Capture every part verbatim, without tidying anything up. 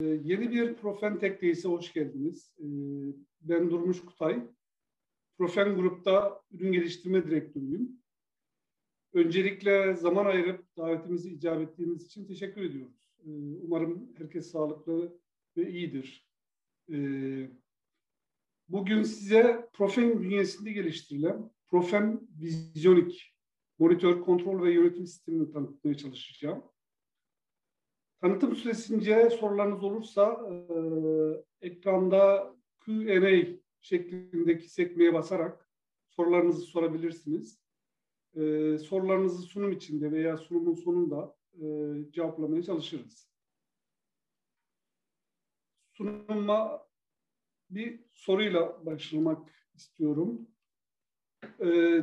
Yeni bir Profen Tekneyse hoş geldiniz. Ben Durmuş Kutay. Profen Grup'ta ürün geliştirme direktörüyüm. Öncelikle zaman ayırıp davetimizi icap ettiğiniz için teşekkür ediyoruz. Umarım herkes sağlıklı ve iyidir. Bugün size Profen bünyesinde geliştirilen Profen Visionic monitör, kontrol ve yönetim sistemini tanıtmaya çalışacağım. Tanıtım süresince sorularınız olursa e, ekranda Q and A şeklindeki sekmeye basarak sorularınızı sorabilirsiniz. E, sorularınızı sunum içinde veya sunumun sonunda e, cevaplamaya çalışırız. Sunuma bir soruyla başlamak istiyorum. E,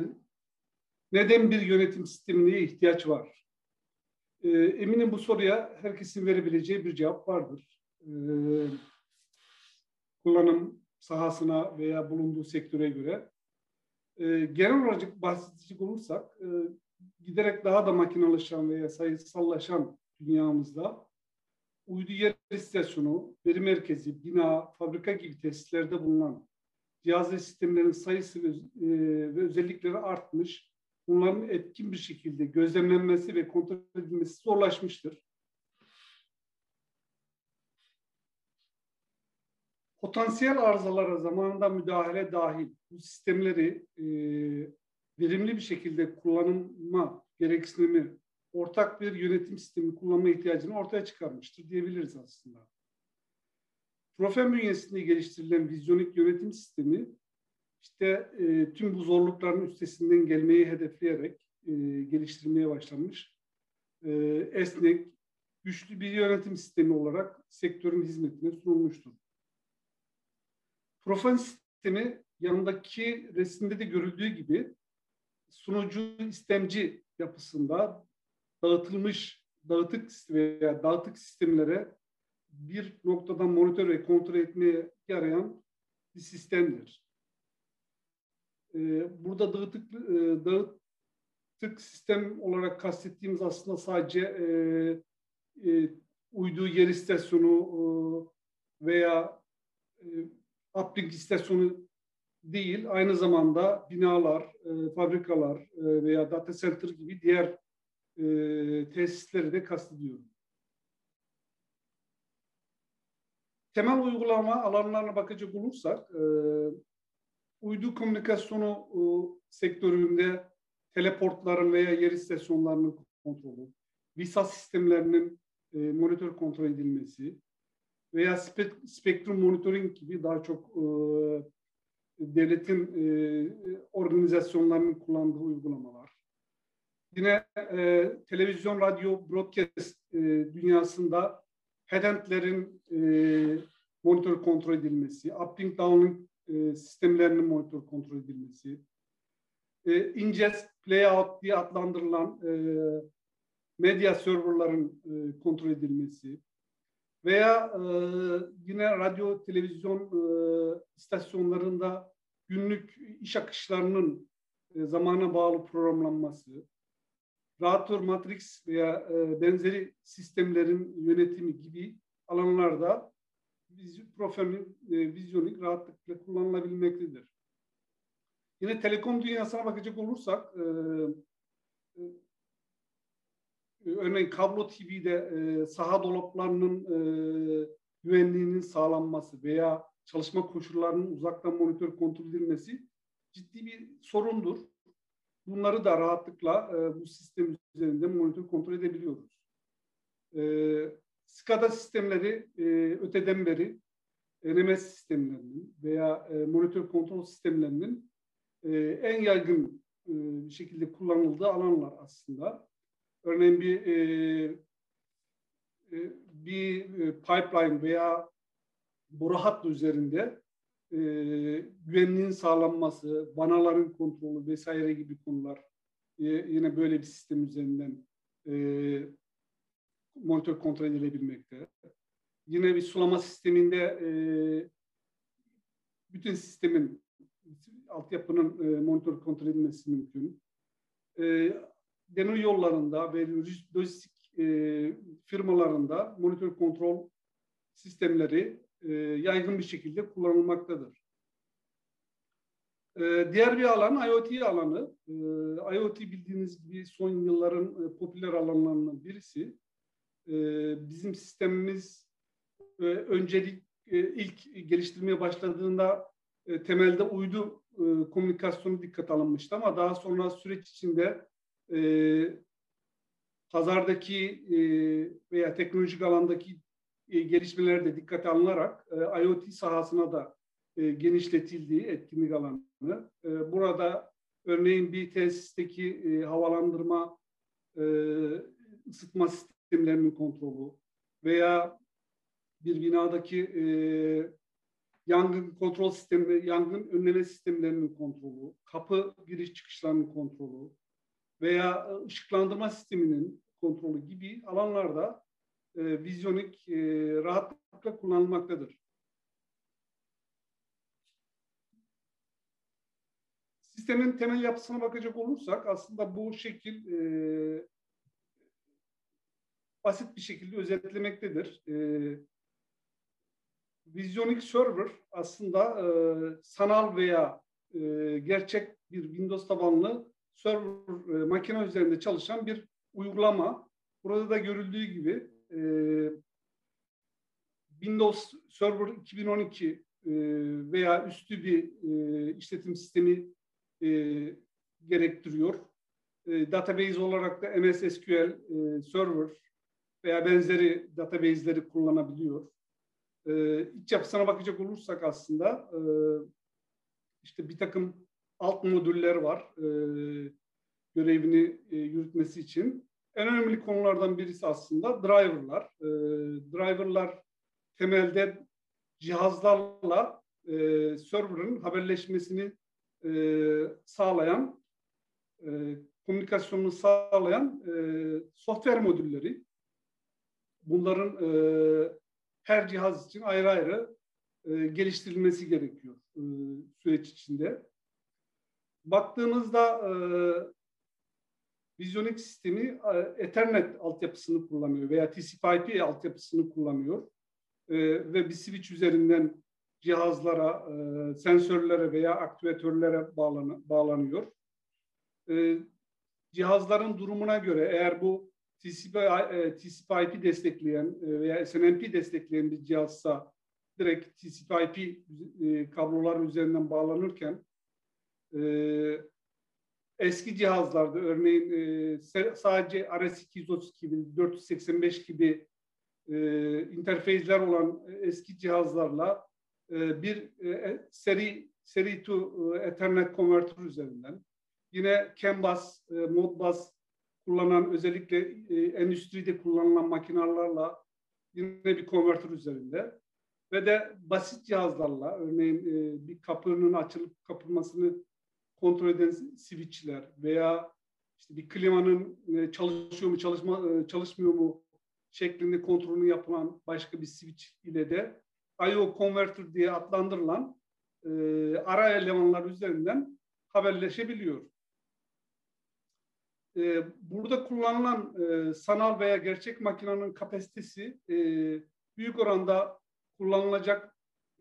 neden bir yönetim sistemine ihtiyaç var? Eminim bu soruya herkesin verebileceği bir cevap vardır. Ee, kullanım sahasına veya bulunduğu sektöre göre. Ee, genel olarak bahsedecek olursak, e, giderek daha da makinalaşan veya sayısallaşan dünyamızda uydu yer istasyonu, veri merkezi, bina, fabrika gibi tesislerde bulunan cihaz ve sistemlerin sayısı ve, e, ve özellikleri artmış, bunların etkin bir şekilde gözlemlenmesi ve kontrol edilmesi zorlaşmıştır. Potansiyel arızalara zamanında müdahale dahil bu sistemleri e, verimli bir şekilde kullanma gereksinimi, ortak bir yönetim sistemi kullanma ihtiyacını ortaya çıkarmıştır diyebiliriz aslında. Profen bünyesinde geliştirilen Visionic yönetim sistemi, İşte e, tüm bu zorlukların üstesinden gelmeyi hedefleyerek e, geliştirmeye başlanmış. E, esnek, güçlü bir yönetim sistemi olarak sektörün hizmetine sunulmuştur. Profen sistemi yanındaki resimde de görüldüğü gibi sunucu istemci yapısında dağıtılmış dağıtık veya dağıtık sistemlere bir noktadan monitör ve kontrol etmeye yarayan bir sistemdir. Burada dağıtık, dağıtık sistem olarak kastettiğimiz aslında sadece e, e, uydu yer istasyonu e, veya e, uplink istasyonu değil, aynı zamanda binalar, e, fabrikalar e, veya data center gibi diğer e, tesisleri de kastediyorum. Temel uygulama alanlarına bakacak olursak, e, uydu komünikasyonu e, sektöründe teleportların veya yer istasyonlarının kontrolü, V I S A sistemlerinin e, monitör kontrol edilmesi veya spe spektrum monitoring gibi daha çok e, devletin e, organizasyonlarının kullandığı uygulamalar. Yine e, televizyon, radyo, broadcast e, dünyasında headendlerin e, monitör kontrol edilmesi, uplink, downlink E, sistemlerinin monitör kontrol edilmesi, e, ingest, playout diye adlandırılan e, medya serverların e, kontrol edilmesi veya e, yine radyo, televizyon e, istasyonlarında günlük iş akışlarının e, zamana bağlı programlanması, router, matrix veya e, benzeri sistemlerin yönetimi gibi alanlarda Profen Visionic rahatlıkla kullanılabilmektedir. Yine telekom dünyasına bakacak olursak, e, e, örneğin kablo T V'de e, saha dolaplarının e, güvenliğinin sağlanması veya çalışma koşullarının uzaktan monitör kontrol edilmesi ciddi bir sorundur. Bunları da rahatlıkla e, bu sistem üzerinde monitör kontrol edebiliyoruz. Evet. SCADA sistemleri e, öteden beri N M S sistemlerinin veya e, monitör kontrol sistemlerinin e, en yaygın e, bir şekilde kullanıldığı alanlar aslında. Örneğin bir e, e, bir pipeline veya boru hattı üzerinde e, güvenliğin sağlanması, vanaların kontrolü vesaire gibi konular e, yine böyle bir sistem üzerinden kullanılıyor. E, monitör kontrol edilebilmekte. Yine bir sulama sisteminde e, bütün sistemin, altyapının e, monitör kontrol edilmesi mümkün. E, demir yollarında ve lojistik e, firmalarında monitör kontrol sistemleri e, yaygın bir şekilde kullanılmaktadır. E, diğer bir alan IoT alanı. E, IoT bildiğiniz gibi son yılların e, popüler alanlarından birisi. E, bizim sistemimiz e, öncelik e, ilk geliştirmeye başladığında e, temelde uydu e, komünikasyonu dikkate alınmıştı ama daha sonra süreç içinde e, pazardaki e, veya teknolojik alandaki e, gelişmeler de dikkate alınarak e, IoT sahasına da e, genişletildiği etkinlik alanı. E, burada örneğin bir tesisteki e, havalandırma, e, ısıtma sistemlerinin kontrolü veya bir binadaki e, yangın kontrol sistemi, yangın önleme sistemlerinin kontrolü, kapı giriş çıkışlarının kontrolü veya ışıklandırma sisteminin kontrolü gibi alanlarda e, Visionic e, rahatlıkla kullanılmaktadır. Sistemin temel yapısına bakacak olursak aslında bu şekil e, basit bir şekilde özetlemektedir. E, Visionic Server aslında e, sanal veya e, gerçek bir Windows tabanlı server e, makine üzerinde çalışan bir uygulama. Burada da görüldüğü gibi e, Windows Server iki bin on iki e, veya üstü bir e, işletim sistemi e, gerektiriyor. E, database olarak da M S S Q L e, Server veya benzeri database'leri kullanabiliyor. E, iç yapısına bakacak olursak aslında e, işte bir takım alt modüller var e, görevini e, yürütmesi için. En önemli konulardan birisi aslında driverlar. E, driverlar temelde cihazlarla e, server'ın haberleşmesini e, sağlayan, e, komünikasyonunu sağlayan e, software modülleri. Bunların e, her cihaz için ayrı ayrı e, geliştirilmesi gerekiyor e, süreç içinde. Baktığınızda e, Visionic sistemi e, Ethernet altyapısını kullanıyor veya T C P I P altyapısını kullanıyor e, ve bir switch üzerinden cihazlara, e, sensörlere veya aktüatörlere bağlan bağlanıyor. E, cihazların durumuna göre eğer bu T C P I P destekleyen e, veya S N R T destekleyen bir cihazsa direkt T C P I P e, kablolar üzerinden bağlanırken, eski cihazlarda örneğin sadece R S iki yüz otuz iki gibi, dört yüz seksen beş gibi interfeysler olan eski cihazlarla bir seri seri to Ethernet konvertör üzerinden, yine CAN bus, mod bus kullanan özellikle endüstride kullanılan makinelerle yine bir konvertör üzerinde ve de basit cihazlarla örneğin bir kapının açılıp kapanmasını kontrol eden switchler veya işte bir klimanın çalışıyor mu çalışma, çalışmıyor mu şeklinde kontrolünü yapılan başka bir switch ile de I O Converter diye adlandırılan e, ara elemanlar üzerinden haberleşebiliyor. E, burada kullanılan e, sanal veya gerçek makinenin kapasitesi e, büyük oranda kullanılacak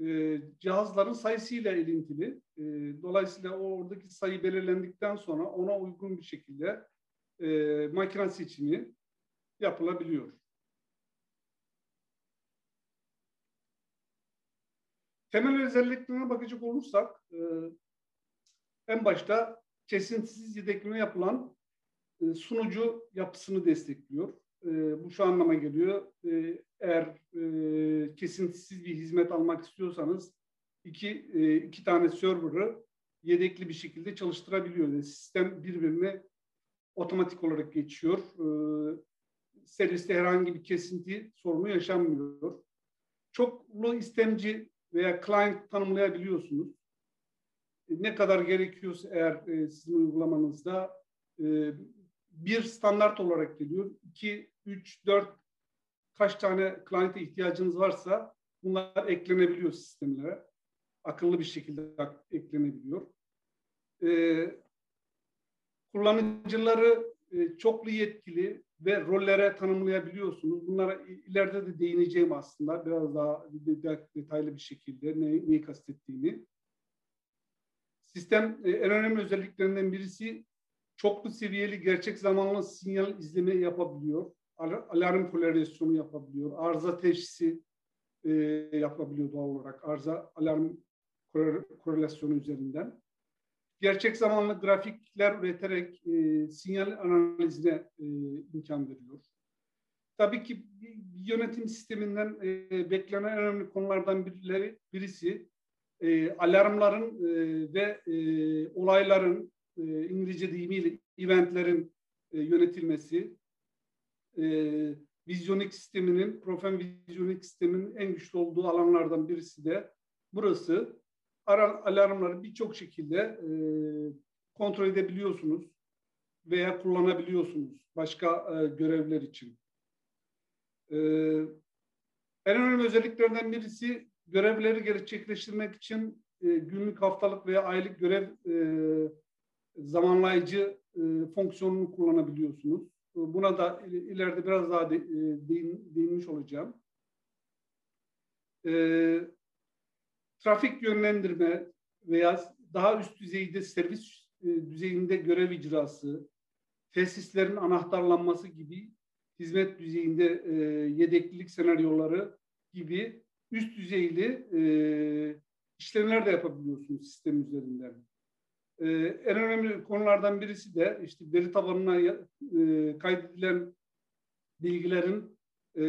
E, cihazların sayısıyla ilintili. E, dolayısıyla oradaki sayı belirlendikten sonra ona uygun bir şekilde e, makine seçimi yapılabiliyor. Temel özelliklerine bakacak olursak e, en başta kesintisiz yedekleme yapılan e, sunucu yapısını destekliyor. E, bu şu anlama geliyor. E, eğer e, kesintisiz bir hizmet almak istiyorsanız iki, e, iki tane server'ı yedekli bir şekilde çalıştırabiliyoruz. Sistem birbirine otomatik olarak geçiyor. E, serviste herhangi bir kesinti sorunu yaşanmıyor. Çoklu istemci veya client tanımlayabiliyorsunuz. E, ne kadar gerekiyorsa eğer e, sizin uygulamanızda e, bir standart olarak geliyor. İki, üç, dört kaç tane client'e ihtiyacınız varsa bunlar eklenebiliyor sistemlere. Akıllı bir şekilde eklenebiliyor. Ee, kullanıcıları e, çoklu yetkili ve rollere tanımlayabiliyorsunuz. Bunlara ileride de değineceğim aslında. Biraz daha detaylı bir şekilde neyi, neyi kastettiğini. Sistem en önemli özelliklerinden birisi çoklu seviyeli gerçek zamanlı sinyal izleme yapabiliyor. Alarm polarizasyonu yapabiliyor. Arıza teşhisi e, yapabiliyor doğal olarak. Arıza alarm korelasyonu üzerinden. Gerçek zamanlı grafikler üreterek e, sinyal analizine e, imkan veriyor. Tabii ki yönetim sisteminden e, beklenen en önemli konulardan birileri, birisi e, alarmların e, ve e, olayların e, İngilizce deyimiyle eventlerin e, yönetilmesi. E, Visionic sisteminin, Profen Visionic sisteminin en güçlü olduğu alanlardan birisi de burası. Alarmları birçok şekilde e, kontrol edebiliyorsunuz veya kullanabiliyorsunuz başka e, görevler için. E, en önemli özelliklerden birisi görevleri gerçekleştirmek için e, günlük, haftalık veya aylık görev e, zamanlayıcı e, fonksiyonunu kullanabiliyorsunuz. Buna da ileride biraz daha de, e, değin, değinmiş olacağım. Evet. Trafik yönlendirme veya daha üst düzeyde servis düzeyinde görev icrası, tesislerin anahtarlanması gibi hizmet düzeyinde e, yedeklilik senaryoları gibi üst düzeyli e, işlemler de yapabiliyorsunuz sistem üzerinden. E, en önemli konulardan birisi de işte veri tabanına e, kaydedilen bilgilerin e,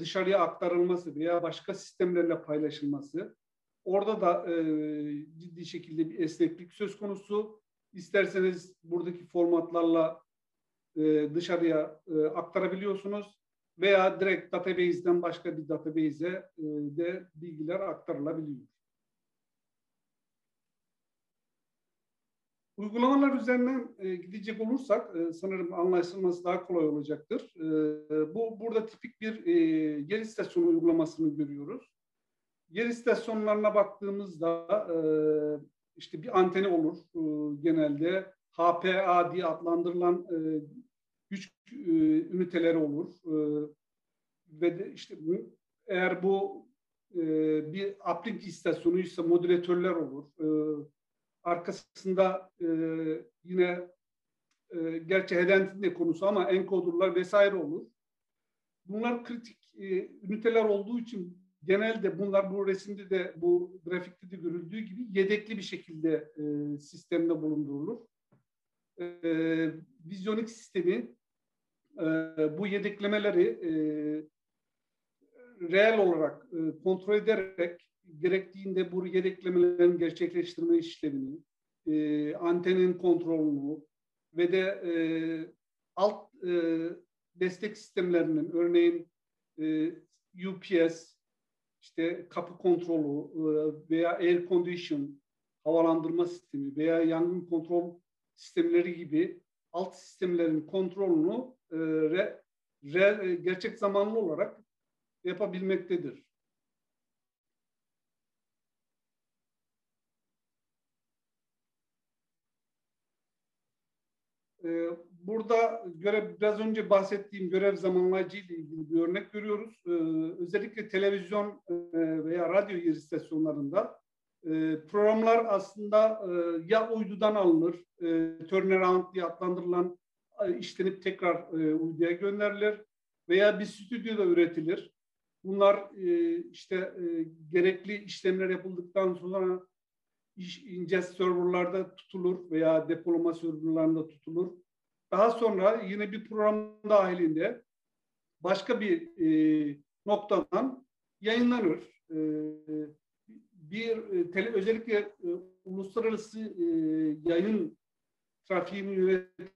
dışarıya aktarılması veya başka sistemlerle paylaşılması. Orada da e, ciddi şekilde bir esneklik söz konusu. İsterseniz buradaki formatlarla e, dışarıya e, aktarabiliyorsunuz veya direkt database'den başka bir database'e e, de bilgiler aktarılabiliyor. Uygulamalar üzerinden e, gidecek olursak e, sanırım anlaşılması daha kolay olacaktır. E, bu burada tipik bir e, yer istasyonu uygulamasını görüyoruz. Yer istasyonlarına baktığımızda e, işte bir anteni olur e, genelde. H P A diye adlandırılan e, güç e, üniteleri olur. E, ve de işte eğer bu e, bir uplink istasyonuysa modülatörler olur. E, arkasında e, yine e, gerçi headend'in de konusu ama encoder'lar vesaire olur. Bunlar kritik e, üniteler olduğu için genelde bunlar bu resimde de bu grafikte de görüldüğü gibi yedekli bir şekilde e, sistemde bulundurulur. E, Visionic sistemi e, bu yedeklemeleri e, reel olarak e, kontrol ederek gerektiğinde bu yedeklemelerin gerçekleştirme işlemini, e, antenin kontrolünü ve de e, alt e, destek sistemlerinin örneğin e, U P S, İşte kapı kontrolü veya air condition havalandırma sistemi veya yangın kontrol sistemleri gibi alt sistemlerin kontrolünü re, re, gerçek zamanlı olarak yapabilmektedir. Burada görev, biraz önce bahsettiğim görev zamanlayıcı ile ilgili bir örnek görüyoruz. Ee, özellikle televizyon e, veya radyo yer istasyonlarında e, programlar aslında e, ya uydudan alınır, e, turnaround diye adlandırılan e, işlenip tekrar e, uyduya gönderilir veya bir stüdyoda üretilir. Bunlar e, işte e, gerekli işlemler yapıldıktan sonra ingest serverlarda tutulur veya depolama serverlarında tutulur. Daha sonra yine bir program dahilinde başka bir e, noktadan yayınlanır. E, bir tele, özellikle e, uluslararası e, yayın trafiğini yöneten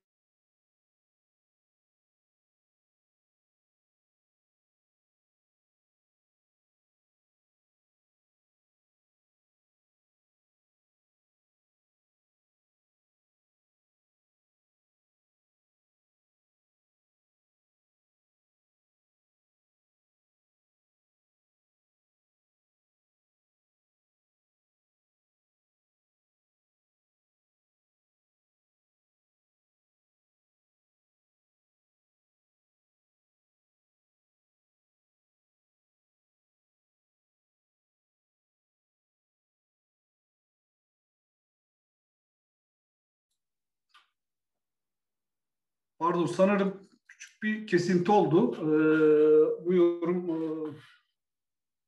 Pardon, sanırım küçük bir kesinti oldu. Ee, bu yorum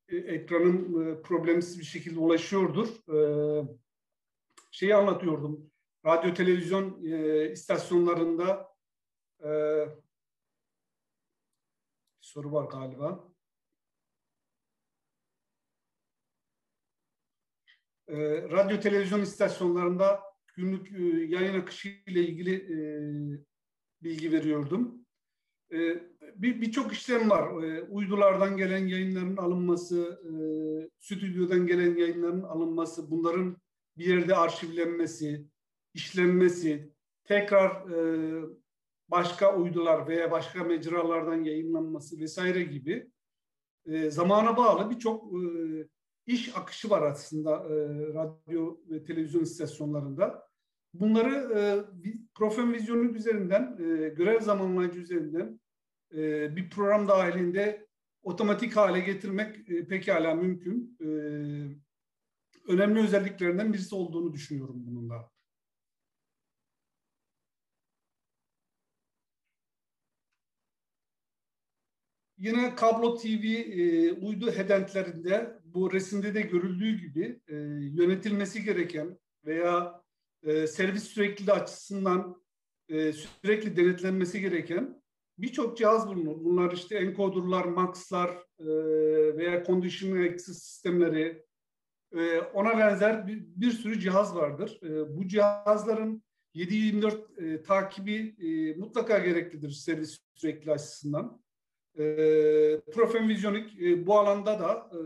e, ekranın e, problemsiz bir şekilde ulaşıyordur. Ee, şeyi anlatıyordum. Radyo televizyon e, istasyonlarında e, bir soru var galiba. E, radyo televizyon istasyonlarında günlük e, yayın akışı ile ilgili e, bilgi veriyordum. E, bir birçok işlem var. E, uydulardan gelen yayınların alınması, e, stüdyodan gelen yayınların alınması, bunların bir yerde arşivlenmesi, işlenmesi, tekrar e, başka uydular veya başka mecralardan yayınlanması vesaire gibi e, zamana bağlı birçok e, iş akışı var aslında e, radyo ve televizyon istasyonlarında. Bunları e, Profen Visionic üzerinden, e, görev zamanlayıcı üzerinden e, bir program dahilinde otomatik hale getirmek e, pekala mümkün. E, önemli özelliklerinden birisi olduğunu düşünüyorum bununla. Yine kablo T V e, uydu hedentlerinde bu resimde de görüldüğü gibi e, yönetilmesi gereken veya e, servis sürekliliği açısından e, sürekli denetlenmesi gereken birçok cihaz bulunur. Bunlar işte encoderlar, maxlar e, veya condition access sistemleri, e, ona benzer bir, bir sürü cihaz vardır. E, bu cihazların yedi yirmi dört e, takibi e, mutlaka gereklidir servis sürekliliği açısından. E, Profen Visionic e, bu alanda da e,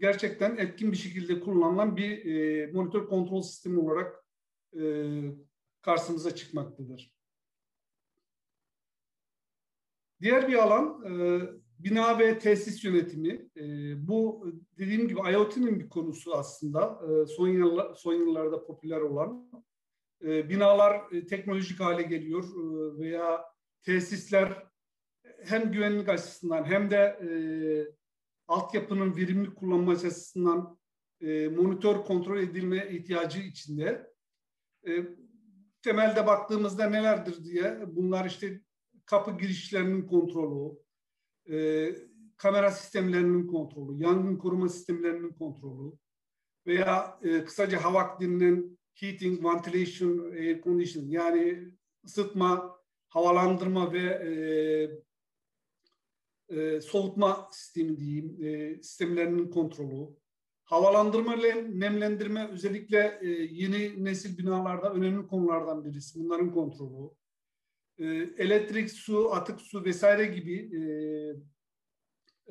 gerçekten etkin bir şekilde kullanılan bir e, monitör kontrol sistemi olarak e, karşımıza çıkmaktadır. Diğer bir alan e, bina ve tesis yönetimi. E, bu dediğim gibi IoT'nin bir konusu aslında. E, son, yıllar, son yıllarda popüler olan. E, binalar e, teknolojik hale geliyor e, veya tesisler hem güvenlik açısından hem de e, altyapının verimli kullanılması açısından e, monitör kontrol edilme ihtiyacı içinde. E, temelde baktığımızda nelerdir diye, bunlar işte kapı girişlerinin kontrolü, e, kamera sistemlerinin kontrolü, yangın koruma sistemlerinin kontrolü veya e, kısaca H V A C denilen heating, ventilation, air conditioning, yani ısıtma, havalandırma ve e, E, soğutma sistemi diyeyim, e, sistemlerinin kontrolü, havalandırma ile nemlendirme özellikle e, yeni nesil binalarda önemli konulardan birisi. Bunların kontrolü, e, elektrik, su, atık su vesaire gibi e,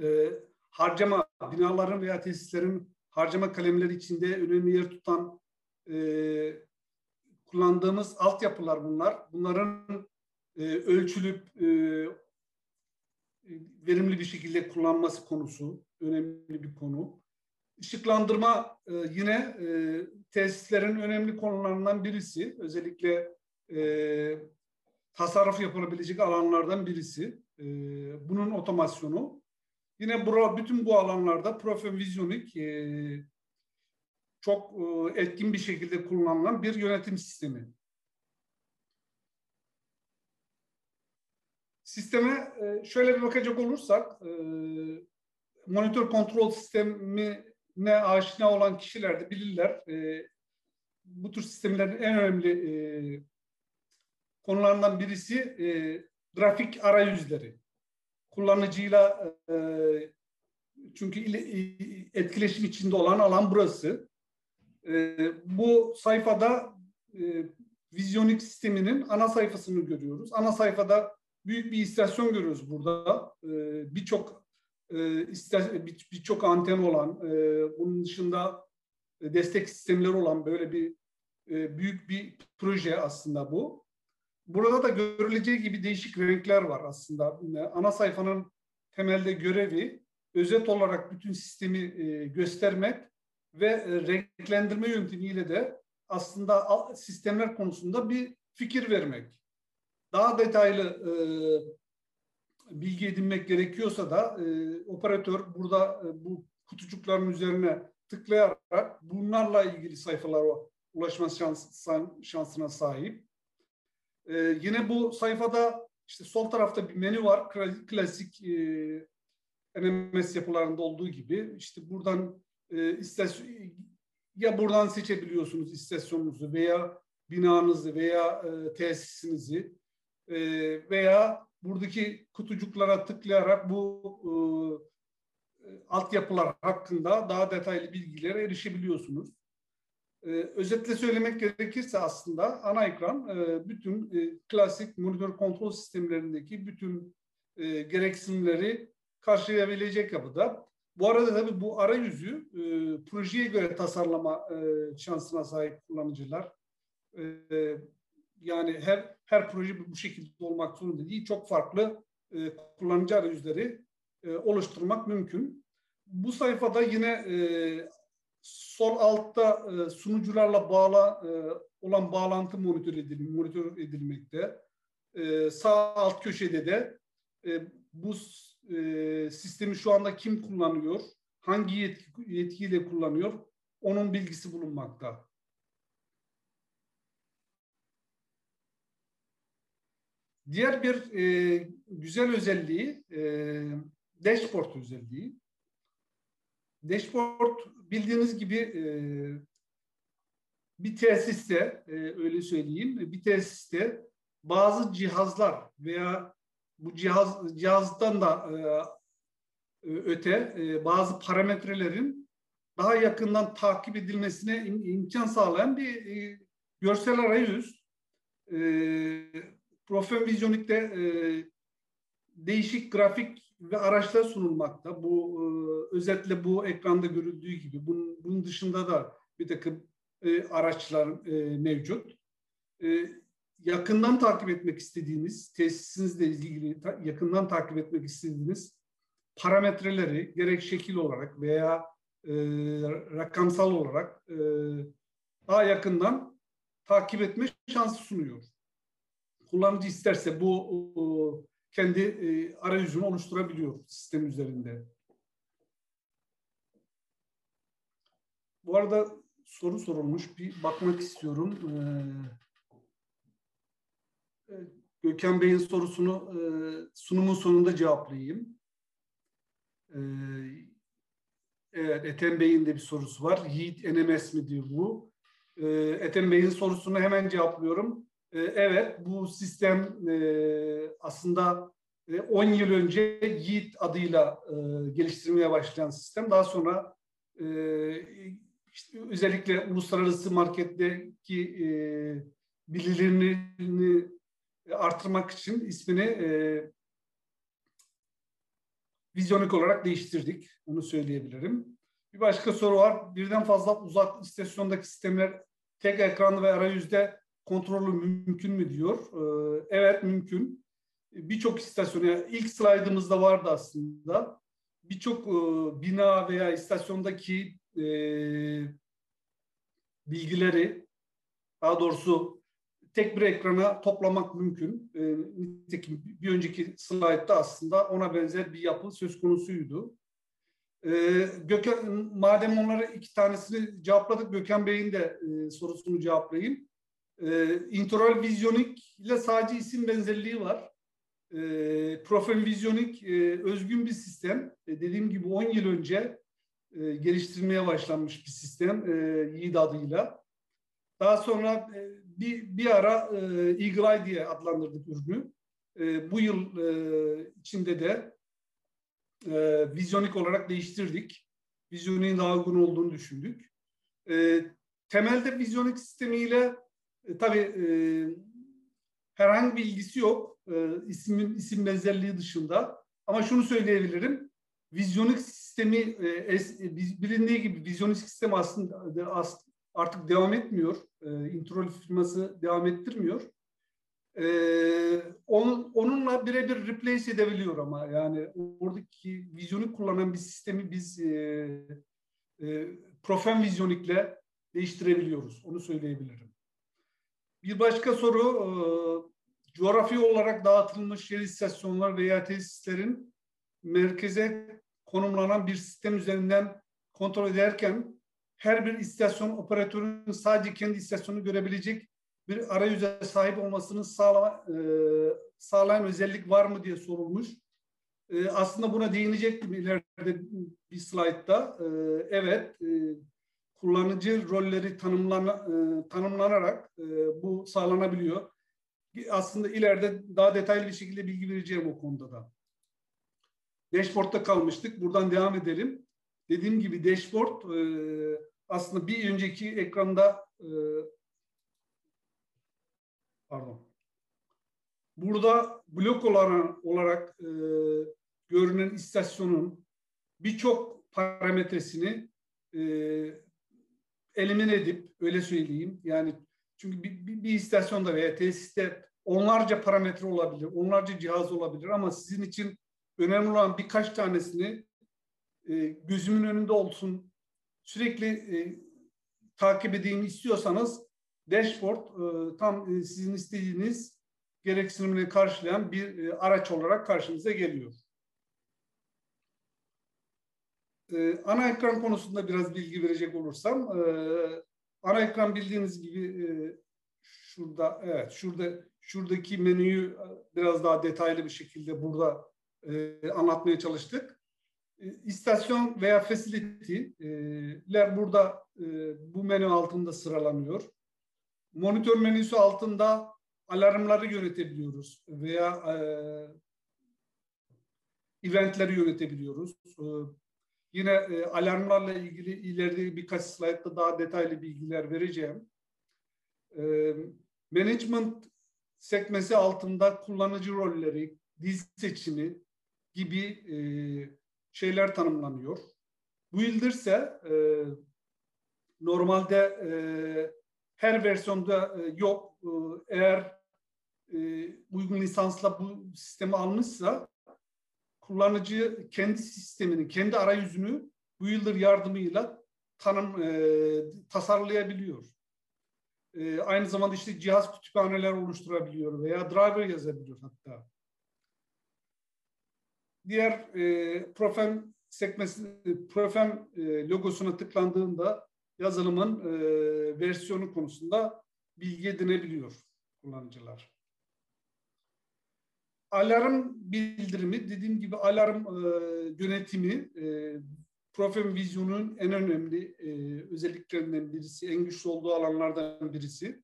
e, harcama, binaların veya tesislerin harcama kalemleri içinde önemli yer tutan e, kullandığımız altyapılar bunlar. Bunların e, ölçülüp e, verimli bir şekilde kullanması konusu önemli bir konu. Işıklandırma e, yine e, tesislerin önemli konularından birisi. Özellikle e, tasarruf yapılabilecek alanlardan birisi. E, bunun otomasyonu. Yine bura, bütün bu alanlarda Profen Visionic e, çok e, etkin bir şekilde kullanılan bir yönetim sistemi. Sisteme şöyle bir bakacak olursak, monitör kontrol sistemine aşina olan kişiler de bilirler. Bu tür sistemlerin en önemli konularından birisi grafik arayüzleri. Kullanıcıyla, çünkü etkileşim içinde olan alan burası. Bu sayfada Visionic sisteminin ana sayfasını görüyoruz. Ana sayfada büyük bir istasyon görüyoruz burada. Ee, birçok e, bir, birçok anten olan, e, bunun dışında destek sistemleri olan böyle bir e, büyük bir proje aslında bu. Burada da görüleceği gibi değişik renkler var aslında. Ana sayfanın temelde görevi özet olarak bütün sistemi e, göstermek ve e, renklendirme yöntemiyle de aslında sistemler konusunda bir fikir vermek. Daha detaylı e, bilgi edinmek gerekiyorsa da e, operatör burada e, bu kutucukların üzerine tıklayarak bunlarla ilgili sayfalara ulaşma şans, şansına sahip. Ee, yine bu sayfada işte sol tarafta bir menü var. Klasik e, N M S yapılarında olduğu gibi. İşte buradan e, istasyon, ya buradan seçebiliyorsunuz istasyonunuzu veya binanızı veya e, tesisinizi e, veya buradaki kutucuklara tıklayarak bu e, altyapılar hakkında daha detaylı bilgilere erişebiliyorsunuz. Ee, özetle söylemek gerekirse aslında ana ekran e, bütün e, klasik monitör kontrol sistemlerindeki bütün e, gereksinimleri karşılayabilecek yapıda. Bu arada tabii bu arayüzü e, projeye göre tasarlama e, şansına sahip kullanıcılar. E, yani her her proje bu şekilde olmak zorunda değil. Çok farklı e, kullanıcı arayüzleri e, oluşturmak mümkün. Bu sayfada yine e, sol altta e, sunucularla bağla, e, olan bağlantı monitör, edil, monitör edilmekte. E, sağ alt köşede de e, bu e, sistemi şu anda kim kullanıyor, hangi yetki, yetkiyle kullanıyor, onun bilgisi bulunmakta. Diğer bir e, güzel özelliği e, dashboard özelliği. Dashboard bildiğiniz gibi e, bir tesiste, e, öyle söyleyeyim, bir tesiste bazı cihazlar veya bu cihaz cihazdan da e, öte e, bazı parametrelerin daha yakından takip edilmesine im imkan sağlayan bir e, görsel arayüz. E, Profen Visionic'te e, değişik grafik ve araçlar sunulmakta. Bu e, özetle bu ekranda görüldüğü gibi. Bunun, bunun dışında da bir takım e, araçlar e, mevcut. E, yakından takip etmek istediğiniz, tesisinizle ilgili ta, yakından takip etmek istediğiniz parametreleri gerek şekil olarak veya e, rakamsal olarak e, daha yakından takip etme şansı sunuyor. Kullanıcı isterse bu o, kendi e, arayüzünü oluşturabiliyor sistem üzerinde. Bu arada soru sorulmuş. Bir bakmak istiyorum. Ee, Gökhan Bey'in sorusunu e, sunumun sonunda cevaplayayım. Ee, evet, Ethem Bey'in de bir sorusu var. Yiğit N M S mi diyor bu. Ee, Ethem Bey'in sorusunu hemen cevaplıyorum. Evet, bu sistem aslında on yıl önce Yiğit adıyla geliştirmeye başlayan sistem. Daha sonra işte özellikle uluslararası marketteki bilirlerini artırmak için ismini Visionic olarak değiştirdik. Onu söyleyebilirim. Bir başka soru var. Birden fazla uzak istasyondaki sistemler tek ekranlı ve arayüzde kontrolü mümkün mü diyor. Ee, evet mümkün. Birçok istasyona, ilk slaydımızda vardı aslında. Birçok e, bina veya istasyondaki e, bilgileri, daha doğrusu tek bir ekrana toplamak mümkün. E, nitekim bir önceki slaytta aslında ona benzer bir yapı söz konusuydu. E, Gökhan, madem onları iki tanesini cevapladık, Gökhan Bey'in de e, sorusunu cevaplayayım. E, Integral Visionic ile sadece isim benzerliği var. E, Profen Visionic e, özgün bir sistem. E, dediğim gibi on yıl önce e, geliştirmeye başlanmış bir sistem e, Yiğit adıyla. Daha sonra e, bir, bir ara e, Eagle Eye diye adlandırdık ürünü. E, bu yıl e, içinde de e, Visionic olarak değiştirdik. Visionic'in daha uygun olduğunu düşündük. E, temelde Visionic sistemiyle E, tabii e, herhangi bir ilgisi yok e, ismin, isim benzerliği dışında. Ama şunu söyleyebilirim. Visionic sistemi e, es, e, bilindiği gibi Visionic sistem aslında de, as, artık devam etmiyor. E, Integral firması devam ettirmiyor. E, on, onunla birebir replace edebiliyor ama yani oradaki Visionic kullanan bir sistemi biz e, e, Profen Visionic'le değiştirebiliyoruz. Onu söyleyebilirim. Bir başka soru, e, coğrafi olarak dağıtılmış yer istasyonlar veya tesislerin merkeze konumlanan bir sistem üzerinden kontrol ederken her bir istasyon operatörünün sadece kendi istasyonunu görebilecek bir arayüze sahip olmasını sağla, e, sağlayan özellik var mı diye sorulmuş. E, aslında buna değinecektim ileride bir slaytta. E, evet, e, kullanıcı rolleri tanımlan, e, tanımlanarak e, bu sağlanabiliyor. Aslında ileride daha detaylı bir şekilde bilgi vereceğim o konuda da. Dashboard'ta kalmıştık. Buradan devam edelim. Dediğim gibi dashboard e, aslında bir önceki ekranda e, pardon. Burada blok olarak, olarak e, görünen istasyonun birçok parametresini e, elimine edip öyle söyleyeyim. Yani çünkü bir, bir, bir istasyonda veya tesiste onlarca parametre olabilir, onlarca cihaz olabilir ama sizin için önemli olan birkaç tanesini e, gözümün önünde olsun, sürekli e, takip edeyim istiyorsanız dashboard e, tam e, sizin istediğiniz gereksinimini karşılayan bir e, araç olarak karşınıza geliyor. E, ana ekran konusunda biraz bilgi verecek olursam, e, ana ekran bildiğiniz gibi e, şurada, evet, şurada, şuradaki menüyü biraz daha detaylı bir şekilde burada e, anlatmaya çalıştık. E, istasyon veya facility'ler burada e, bu menü altında sıralanıyor. Monitör menüsü altında alarmları yönetebiliyoruz veya e, eventleri yönetebiliyoruz. E, yine e, alarmlarla ilgili ileride birkaç slaytta daha detaylı bilgiler vereceğim. E, management sekmesi altında kullanıcı rolleri, dil seçimi gibi e, şeyler tanımlanıyor. Builder ise e, normalde e, her versiyonda e, yok. Eğer e, uygun lisansla bu sistemi almışsa kullanıcı kendi sistemini, kendi arayüzünü Builder yardımıyla tanım e, tasarlayabiliyor. E, aynı zamanda işte cihaz kütüphaneler oluşturabiliyor veya driver yazabiliyor hatta. Diğer e, Profen sekmesi, Profen e, logosuna tıklandığında yazılımın e, versiyonu konusunda bilgi edinebiliyor kullanıcılar. Alarm bildirimi, dediğim gibi alarm e, yönetimi e, Profen Vision'un en önemli e, özelliklerinden birisi, en güçlü olduğu alanlardan birisi.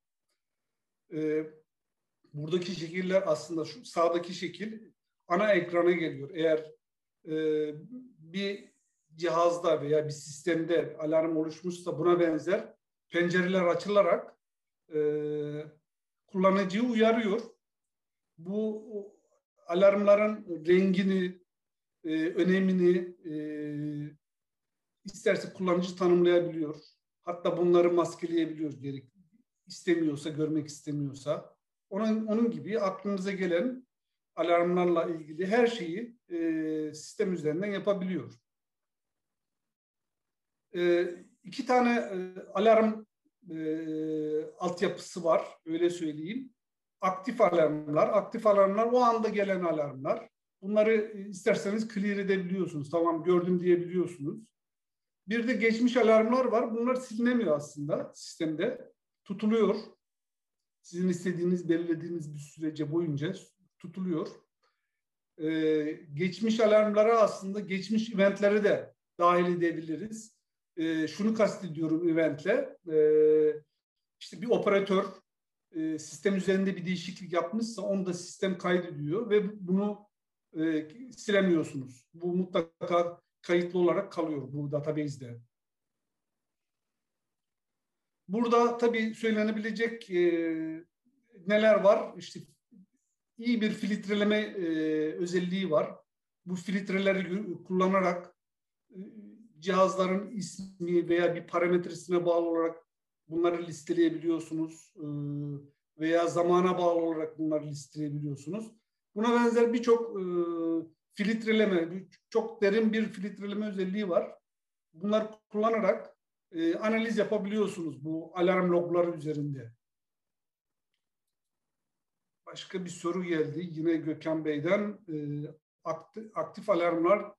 E, buradaki şekiller aslında şu sağdaki şekil ana ekrana geliyor. Eğer e, bir cihazda veya bir sistemde alarm oluşmuşsa buna benzer pencereler açılarak Ee, kullanıcıyı uyarıyor. Bu alarmların rengini, e, önemini e, isterse kullanıcı tanımlayabiliyor. Hatta bunları maskeleyebiliyor gerek istemiyorsa, görmek istemiyorsa. Onun, onun gibi aklınıza gelen alarmlarla ilgili her şeyi e, sistem üzerinden yapabiliyor. E, iki tane e, alarm E, altyapısı var, öyle söyleyeyim. Aktif alarmlar, aktif alarmlar o anda gelen alarmlar. Bunları isterseniz clear edebiliyorsunuz. Tamam gördüm diyebiliyorsunuz. Bir de geçmiş alarmlar var. Bunlar silinemiyor aslında sistemde. Tutuluyor. Sizin istediğiniz, belirlediğiniz bir sürece boyunca tutuluyor. E, geçmiş alarmlara aslında geçmiş eventleri de dahil edebiliriz. E, şunu kastediyorum eventle, e, işte bir operatör e, sistem üzerinde bir değişiklik yapmışsa onu da sistem kaydediyor ve bunu e, silemiyorsunuz. Bu mutlaka kayıtlı olarak kalıyor bu database'de. Burada tabii söylenebilecek e, neler var? İşte iyi bir filtreleme e, özelliği var. Bu filtreleri kullanarak e, cihazların ismi veya bir parametresine bağlı olarak bunları listeleyebiliyorsunuz veya zamana bağlı olarak bunları listeleyebiliyorsunuz. Buna benzer birçok filtreleme, çok derin bir filtreleme özelliği var. Bunları kullanarak analiz yapabiliyorsunuz bu alarm logları üzerinde. Başka bir soru geldi yine Gökhan Bey'den. Aktif alarmlar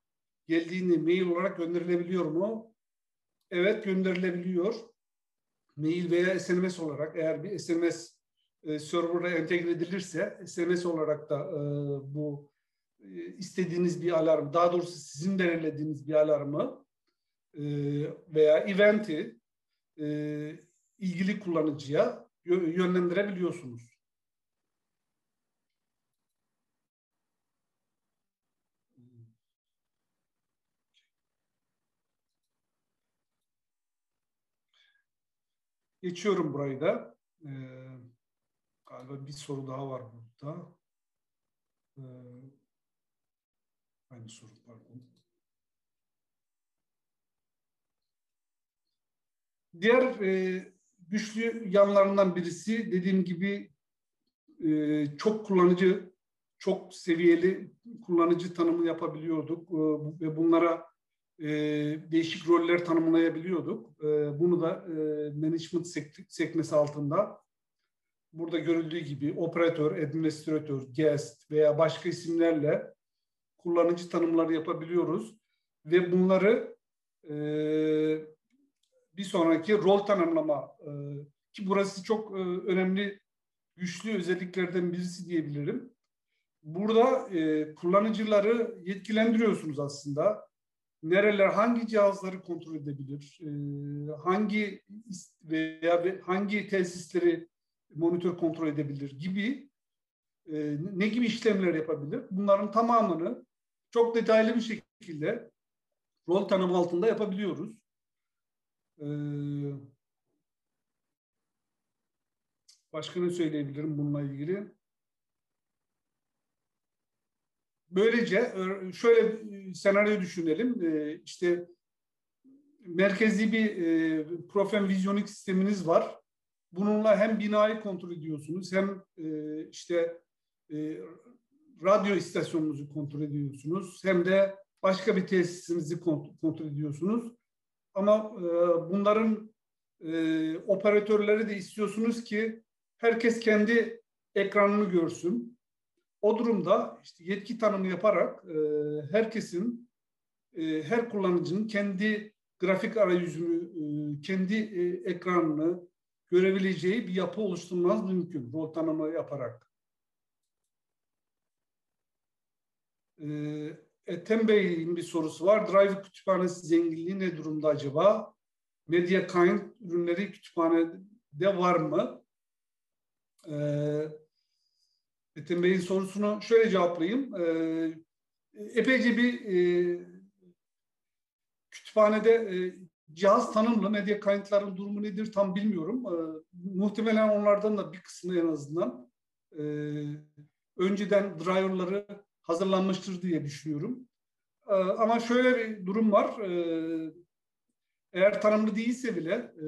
geldiğini mail olarak gönderilebiliyor mu? Evet gönderilebiliyor. Mail veya S M S olarak eğer bir S M S e, server'a entegre edilirse S M S olarak da e, bu e, istediğiniz bir alarm, daha doğrusu sizin belirlediğiniz bir alarmı e, veya eventi e, ilgili kullanıcıya yönlendirebiliyorsunuz. Geçiyorum burayı da. Ee, galiba bir soru daha var burada. Ee, aynı soru, pardon. Diğer e, güçlü yanlarından birisi dediğim gibi e, çok kullanıcı, çok seviyeli kullanıcı tanımı yapabiliyorduk e, ve bunlara e, değişik roller tanımlayabiliyorduk. E, bunu da e, management sekmesi altında burada görüldüğü gibi operatör, administratör, guest veya başka isimlerle kullanıcı tanımları yapabiliyoruz ve bunları e, bir sonraki rol tanımlama e, ki burası çok e, önemli, güçlü özelliklerden birisi diyebilirim. Burada e, kullanıcıları yetkilendiriyorsunuz aslında. Nereler, hangi cihazları kontrol edebilir, e, hangi veya hangi tesisleri monitör kontrol edebilir gibi e, ne gibi işlemler yapabilir? Bunların tamamını çok detaylı bir şekilde rol tanımı altında yapabiliyoruz. Başka ne söyleyebilirim bununla ilgili? Böylece şöyle bir senaryo düşünelim. İşte merkezi bir Profen Visionic sisteminiz var. Bununla hem binayı kontrol ediyorsunuz, hem işte radyo istasyonunuzu kontrol ediyorsunuz, hem de başka bir tesisinizi kontrol ediyorsunuz. Ama e, bunların e, operatörleri de istiyorsunuz ki herkes kendi ekranını görsün. O durumda işte yetki tanımı yaparak e, herkesin, e, her kullanıcının kendi grafik arayüzünü, e, kendi e, ekranını görebileceği bir yapı oluşturmanız mümkün. Rol tanımı yaparak. Evet. Ethem Bey'in bir sorusu var. Drive kütüphanesi zenginliği ne durumda acaba? MediaKind ürünleri kütüphanede var mı? Ee, Ethem Bey'in sorusunu şöyle cevaplayayım. Ee, epeyce bir e, kütüphanede e, cihaz tanımlı. MediaKind'ların durumu nedir tam bilmiyorum. Ee, muhtemelen onlardan da bir kısmı en azından e, önceden driverları hazırlanmıştır diye düşünüyorum. Ee, ama şöyle bir durum var. Ee, eğer tanımlı değilse bile e,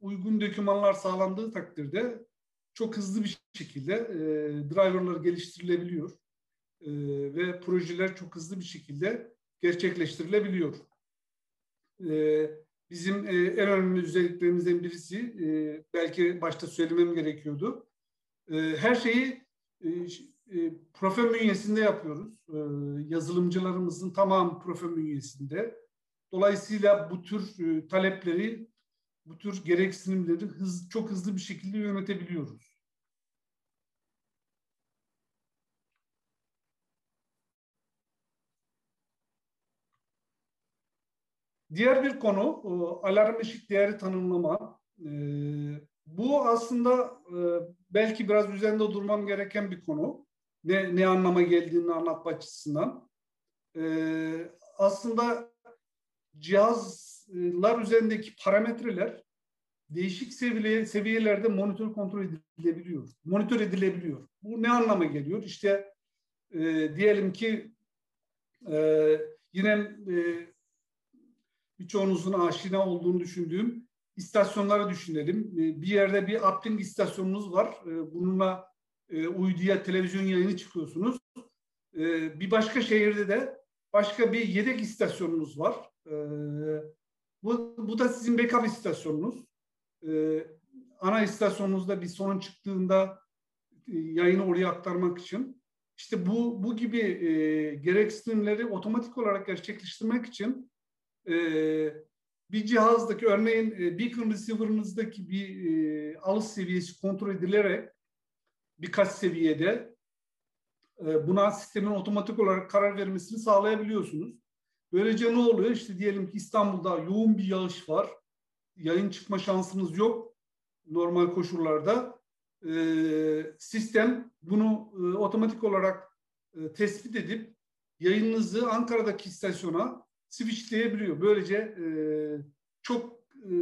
uygun dokümanlar sağlandığı takdirde çok hızlı bir şekilde e, driverlar geliştirilebiliyor. E, ve projeler çok hızlı bir şekilde gerçekleştirilebiliyor. E, bizim e, en önemli özelliklerimizden birisi, e, belki başta söylemem gerekiyordu. E, her şeyi e, E, Profen bünyesinde yapıyoruz. E, yazılımcılarımızın tamamı Profen bünyesinde. Dolayısıyla bu tür e, talepleri, bu tür gereksinimleri hız, çok hızlı bir şekilde yönetebiliyoruz. Diğer bir konu e, alarm eşik değeri tanımlama. E, bu aslında e, belki biraz üzerinde durmam gereken bir konu. Ne, ne anlama geldiğini anlatma açısından. Ee, aslında cihazlar üzerindeki parametreler değişik seviye, seviyelerde monitör kontrol edilebiliyor. Monitör edilebiliyor. Bu ne anlama geliyor? İşte e, diyelim ki e, yine e, birçoğunuzun aşina olduğunu düşündüğüm istasyonları düşünelim. E, bir yerde bir uplink istasyonunuz var. E, bununla uyduya televizyon yayını çıkıyorsunuz. Bir başka şehirde de başka bir yedek istasyonunuz var. Bu, bu da sizin backup istasyonunuz. Ana istasyonunuzda bir sorun çıktığında yayını oraya aktarmak için. İşte bu, bu gibi gereksinimleri otomatik olarak gerçekleştirmek için bir cihazdaki, örneğin beacon receiver'ınızdaki bir alış seviyesi kontrol edilerek birkaç seviyede e, buna sistemin otomatik olarak karar vermesini sağlayabiliyorsunuz. Böylece ne oluyor? İşte diyelim ki İstanbul'da yoğun bir yağış var. Yayın çıkma şansınız yok normal koşullarda. E, sistem bunu e, otomatik olarak e, tespit edip yayınınızı Ankara'daki istasyona switchleyebiliyor. Böylece e, çok e,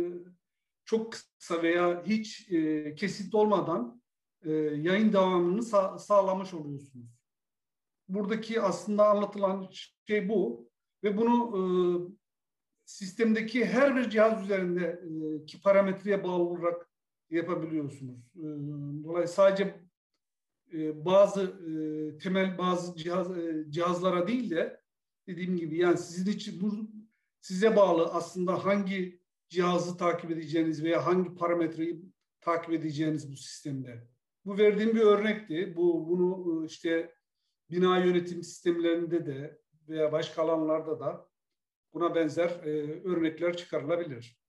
çok kısa veya hiç e, kesinti olmadan e, yayın devamını sağ, sağlamış oluyorsunuz. Buradaki aslında anlatılan şey bu ve bunu e, sistemdeki her bir cihaz üzerindeki parametreye bağlı olarak yapabiliyorsunuz. E, dolayısıyla sadece e, bazı e, temel bazı cihaz, e, cihazlara değil de dediğim gibi yani sizin için bu size bağlı aslında hangi cihazı takip edeceğiniz veya hangi parametreyi takip edeceğiniz bu sistemde. Bu verdiğim bir örnekti. Bu bunu işte bina yönetim sistemlerinde de veya başka alanlarda da buna benzer e, örnekler çıkarılabilir.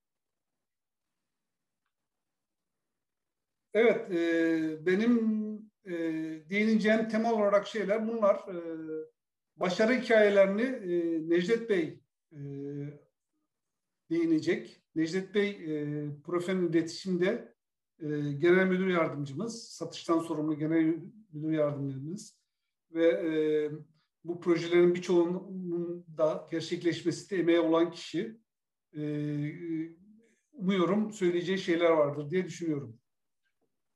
Evet, e, benim e, değineceğim temel olarak şeyler bunlar. E, başarı hikayelerini e, Necdet Bey e, değinecek. Necdet Bey, e, Profen İletişim'de e, Genel Müdür Yardımcımız, satıştan sorumlu Genel Müdür Yardımcımız ve e, bu projelerin birçoğunun da gerçekleşmesi de emeği olan kişi. E, umuyorum söyleyeceği şeyler vardır diye düşünüyorum.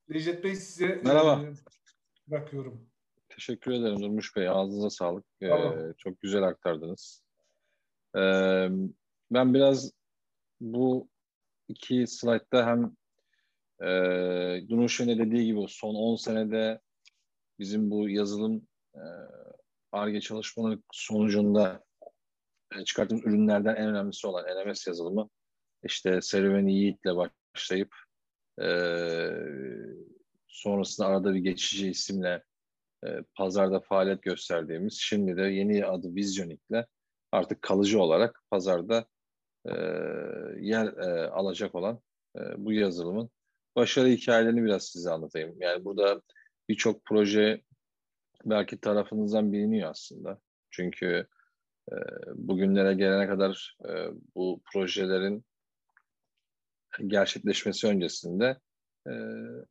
Necdet Bey, size merhaba. E, bırakıyorum. Teşekkür ederim Durmuş Bey, ağzınıza sağlık. Tamam. E, çok güzel aktardınız. E, ben biraz bu iki slaytta hem e, Durmuş'un dediği gibi son on senede bizim bu yazılım Ar-Ge e, çalışmaları sonucunda e, çıkarttığımız ürünlerden en önemlisi olan N M S yazılımı, işte serüveni Yiğit'le başlayıp e, sonrasında arada bir geçici isimle e, pazarda faaliyet gösterdiğimiz, şimdi de yeni adı Visionic'le artık kalıcı olarak pazarda E, yer e, alacak olan e, bu yazılımın başarı hikayelerini biraz size anlatayım. Yani burada birçok proje belki tarafınızdan biliniyor aslında. Çünkü e, bugünlere gelene kadar e, bu projelerin gerçekleşmesi öncesinde e,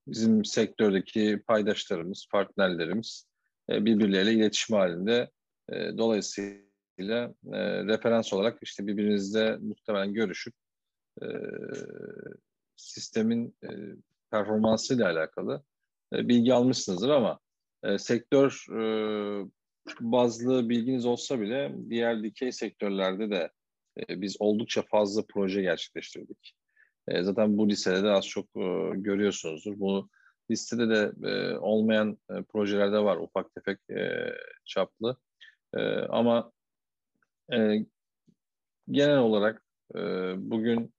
bizim sektördeki paydaşlarımız, partnerlerimiz e, birbirleriyle iletişim halinde. E, dolayısıyla ile e, referans olarak işte birbirinizle muhtemelen görüşüp e, sistemin e, performansıyla alakalı e, bilgi almışsınızdır ama e, sektör e, bazlı bilginiz olsa bile diğer dikey sektörlerde de e, biz oldukça fazla proje gerçekleştirdik. E, zaten bu listede de az çok e, görüyorsunuzdur. Bu listede de e, olmayan e, projeler de var, ufak tefek e, çaplı e, ama E, genel olarak e, bugün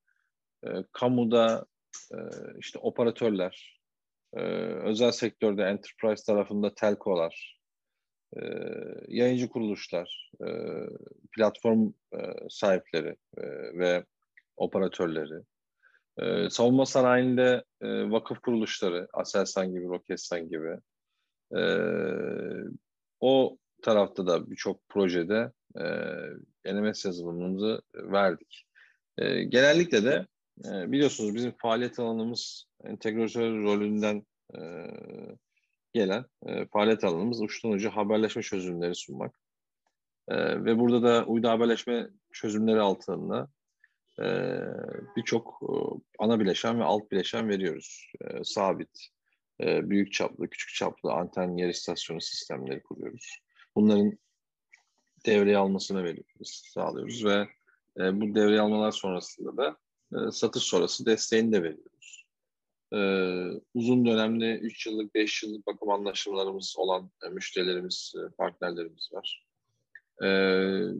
e, kamuda e, işte operatörler, e, özel sektörde enterprise tarafında telkolar, e, yayıncı kuruluşlar, e, platform e, sahipleri e, ve operatörleri, e, savunma sanayinde e, vakıf kuruluşları, Aselsan gibi, Roketsan gibi, e, o tarafta da birçok projede E, N M S yazılımımızı verdik. E, genellikle de e, biliyorsunuz bizim faaliyet alanımız entegratör rolünden e, gelen e, faaliyet alanımız uçtan uca haberleşme çözümleri sunmak. E, ve burada da uydu haberleşme çözümleri altında e, birçok e, ana bileşen ve alt bileşen veriyoruz. E, sabit, e, büyük çaplı, küçük çaplı anten yer istasyonu sistemleri kuruyoruz. Bunların devreye almasını veriyoruz, sağlıyoruz ve e, bu devreye almalar sonrasında da e, satış sonrası desteğini de veriyoruz. E, uzun dönemli üç yıllık, beş yıllık bakım anlaşmalarımız olan e, müşterilerimiz, e, partnerlerimiz var. E,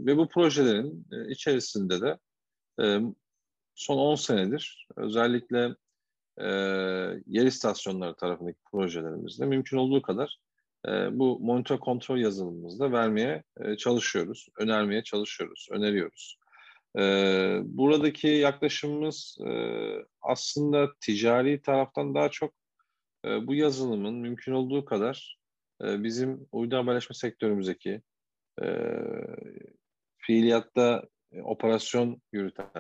ve bu projelerin e, içerisinde de e, son on senedir özellikle e, yer istasyonları tarafındaki projelerimizde mümkün olduğu kadar bu monitör kontrol yazılımımızda vermeye çalışıyoruz, önermeye çalışıyoruz, öneriyoruz. Buradaki yaklaşımımız aslında ticari taraftan daha çok e, bu yazılımın mümkün olduğu kadar e, bizim uydu haberleşme sektörümüzdeki e, fiiliyatta e, operasyon yürüten,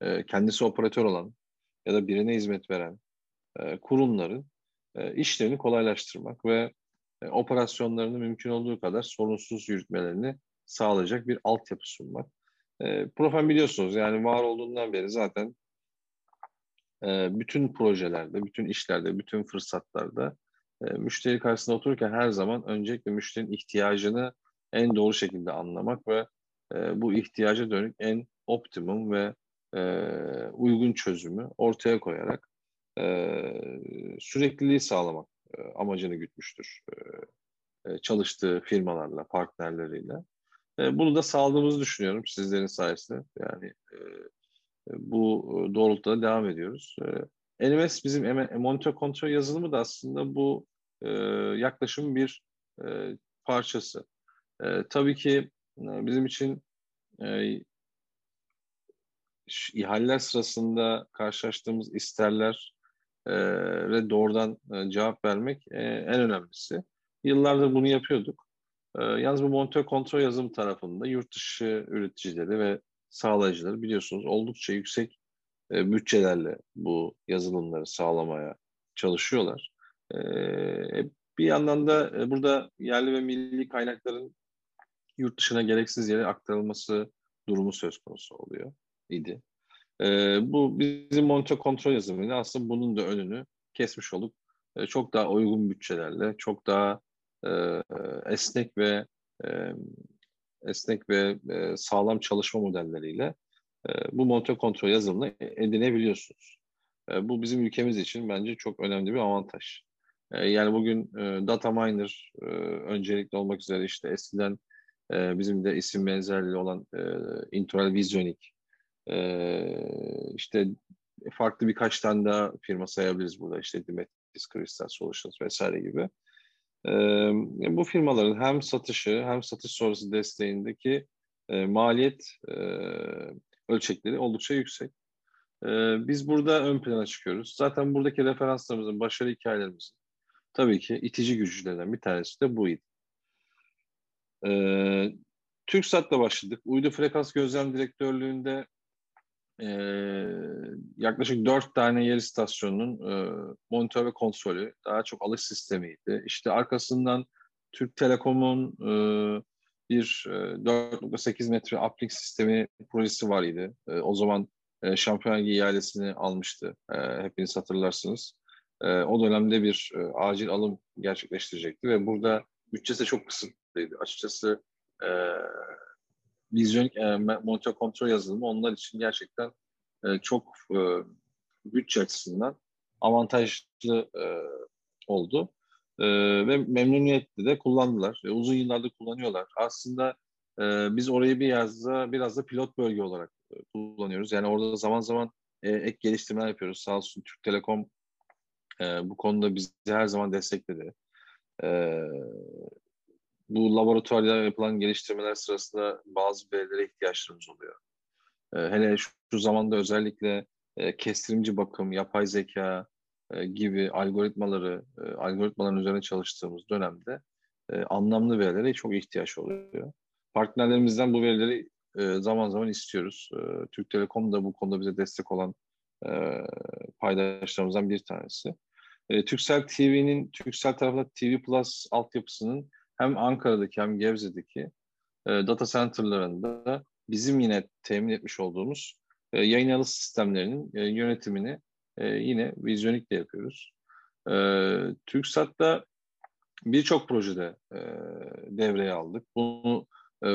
e, kendisi operatör olan ya da birine hizmet veren e, kurumların e, işlerini kolaylaştırmak ve e, operasyonlarını mümkün olduğu kadar sorunsuz yürütmelerini sağlayacak bir altyapı sunmak. E, Profen biliyorsunuz, yani var olduğundan beri zaten bütün projelerde, bütün işlerde, bütün fırsatlarda müşteri karşısında otururken her zaman öncelikle müşterinin ihtiyacını en doğru şekilde anlamak ve bu ihtiyaca dönük en optimum ve uygun çözümü ortaya koyarak sürekliliği sağlamak amacını gütmüştür çalıştığı firmalarla, partnerleriyle. Bunu da sağladığımızı düşünüyorum sizlerin sayesinde. Yani bu doğrultuda devam ediyoruz. N M S bizim monitör kontrol yazılımı da aslında bu yaklaşımın bir parçası. Tabii ki bizim için ihaleler sırasında karşılaştığımız isterlere doğrudan cevap vermek en önemlisi. Yıllardır bunu yapıyorduk. Yalnız bu monitör kontrol yazılımı tarafında yurt dışı üreticileri ve sağlayıcıları biliyorsunuz oldukça yüksek e, bütçelerle bu yazılımları sağlamaya çalışıyorlar. E, bir yandan da e, burada yerli ve milli kaynakların yurt dışına gereksiz yere aktarılması durumu söz konusu oluyor idi. E, bu bizim monitör kontrol yazılımıyla aslında bunun da önünü kesmiş olup e, çok daha uygun bütçelerle, çok daha e, esnek ve e, esnek ve e, sağlam çalışma modelleriyle e, bu monitör kontrol yazılımını edinebiliyorsunuz. E, bu bizim ülkemiz için bence çok önemli bir avantaj. E, yani bugün e, DataMiner e, öncelikli olmak üzere işte eskiden e, bizim de isim benzerliği olan e, Integral Visionic, e, işte farklı birkaç tane daha firma sayabiliriz burada, işte Dimetris, Crystal Solutions vesaire gibi. Ee, bu firmaların hem satışı hem satış sonrası desteğindeki e, maliyet e, ölçekleri oldukça yüksek. E, biz burada ön plana çıkıyoruz. Zaten buradaki referanslarımızın, başarı hikayelerimizin tabii ki itici güçlerinden bir tanesi de bu idi. E, TürkSat'la başladık. Uydu Frekans Gözlem Direktörlüğü'nde e, yaklaşık dört tane yer istasyonunun e, monitör ve kontrolü, daha çok alış sistemiydi. İşte arkasından Türk Telekom'un e, bir e, dört nokta sekiz metre uplink sistemi projesi var idi. E, o zaman e, Şampiyonlar Ligi ihalesini almıştı. E, hepiniz hatırlarsınız. E, o dönemde bir e, acil alım gerçekleştirecekti ve burada bütçesi çok kısıtlıydı. Açıkçası e, vizyon e, monitör kontrol yazılımı onlar için gerçekten çok e, bütçe açısından avantajlı e, oldu e, ve memnuniyetle de kullandılar. E, uzun yıllarda kullanıyorlar. Aslında e, biz orayı biraz da, biraz da pilot bölge olarak e, kullanıyoruz. Yani orada zaman zaman e, ek geliştirmeler yapıyoruz. Sağ olsun Türk Telekom e, bu konuda bizi her zaman destekledi. E, bu laboratuvarda yapılan geliştirmeler sırasında bazı verilere ihtiyaçlarımız oluyor. Hele şu zamanda özellikle kestirimci bakım, yapay zeka gibi algoritmaları, algoritmaların üzerine çalıştığımız dönemde anlamlı verilere çok ihtiyaç oluyor. Partnerlerimizden bu verileri zaman zaman istiyoruz. Türk Telekom da bu konuda bize destek olan paydaşlarımızdan bir tanesi. TürkSat T V'nin, TürkSat tarafından T V Plus altyapısının hem Ankara'daki hem Gebze'deki data center'larında bizim yine temin etmiş olduğumuz e, yayın alış sistemlerinin e, yönetimini e, yine Visionic'le yapıyoruz. E, TürkSat'ta birçok projede e, devreye aldık. Bunu, e,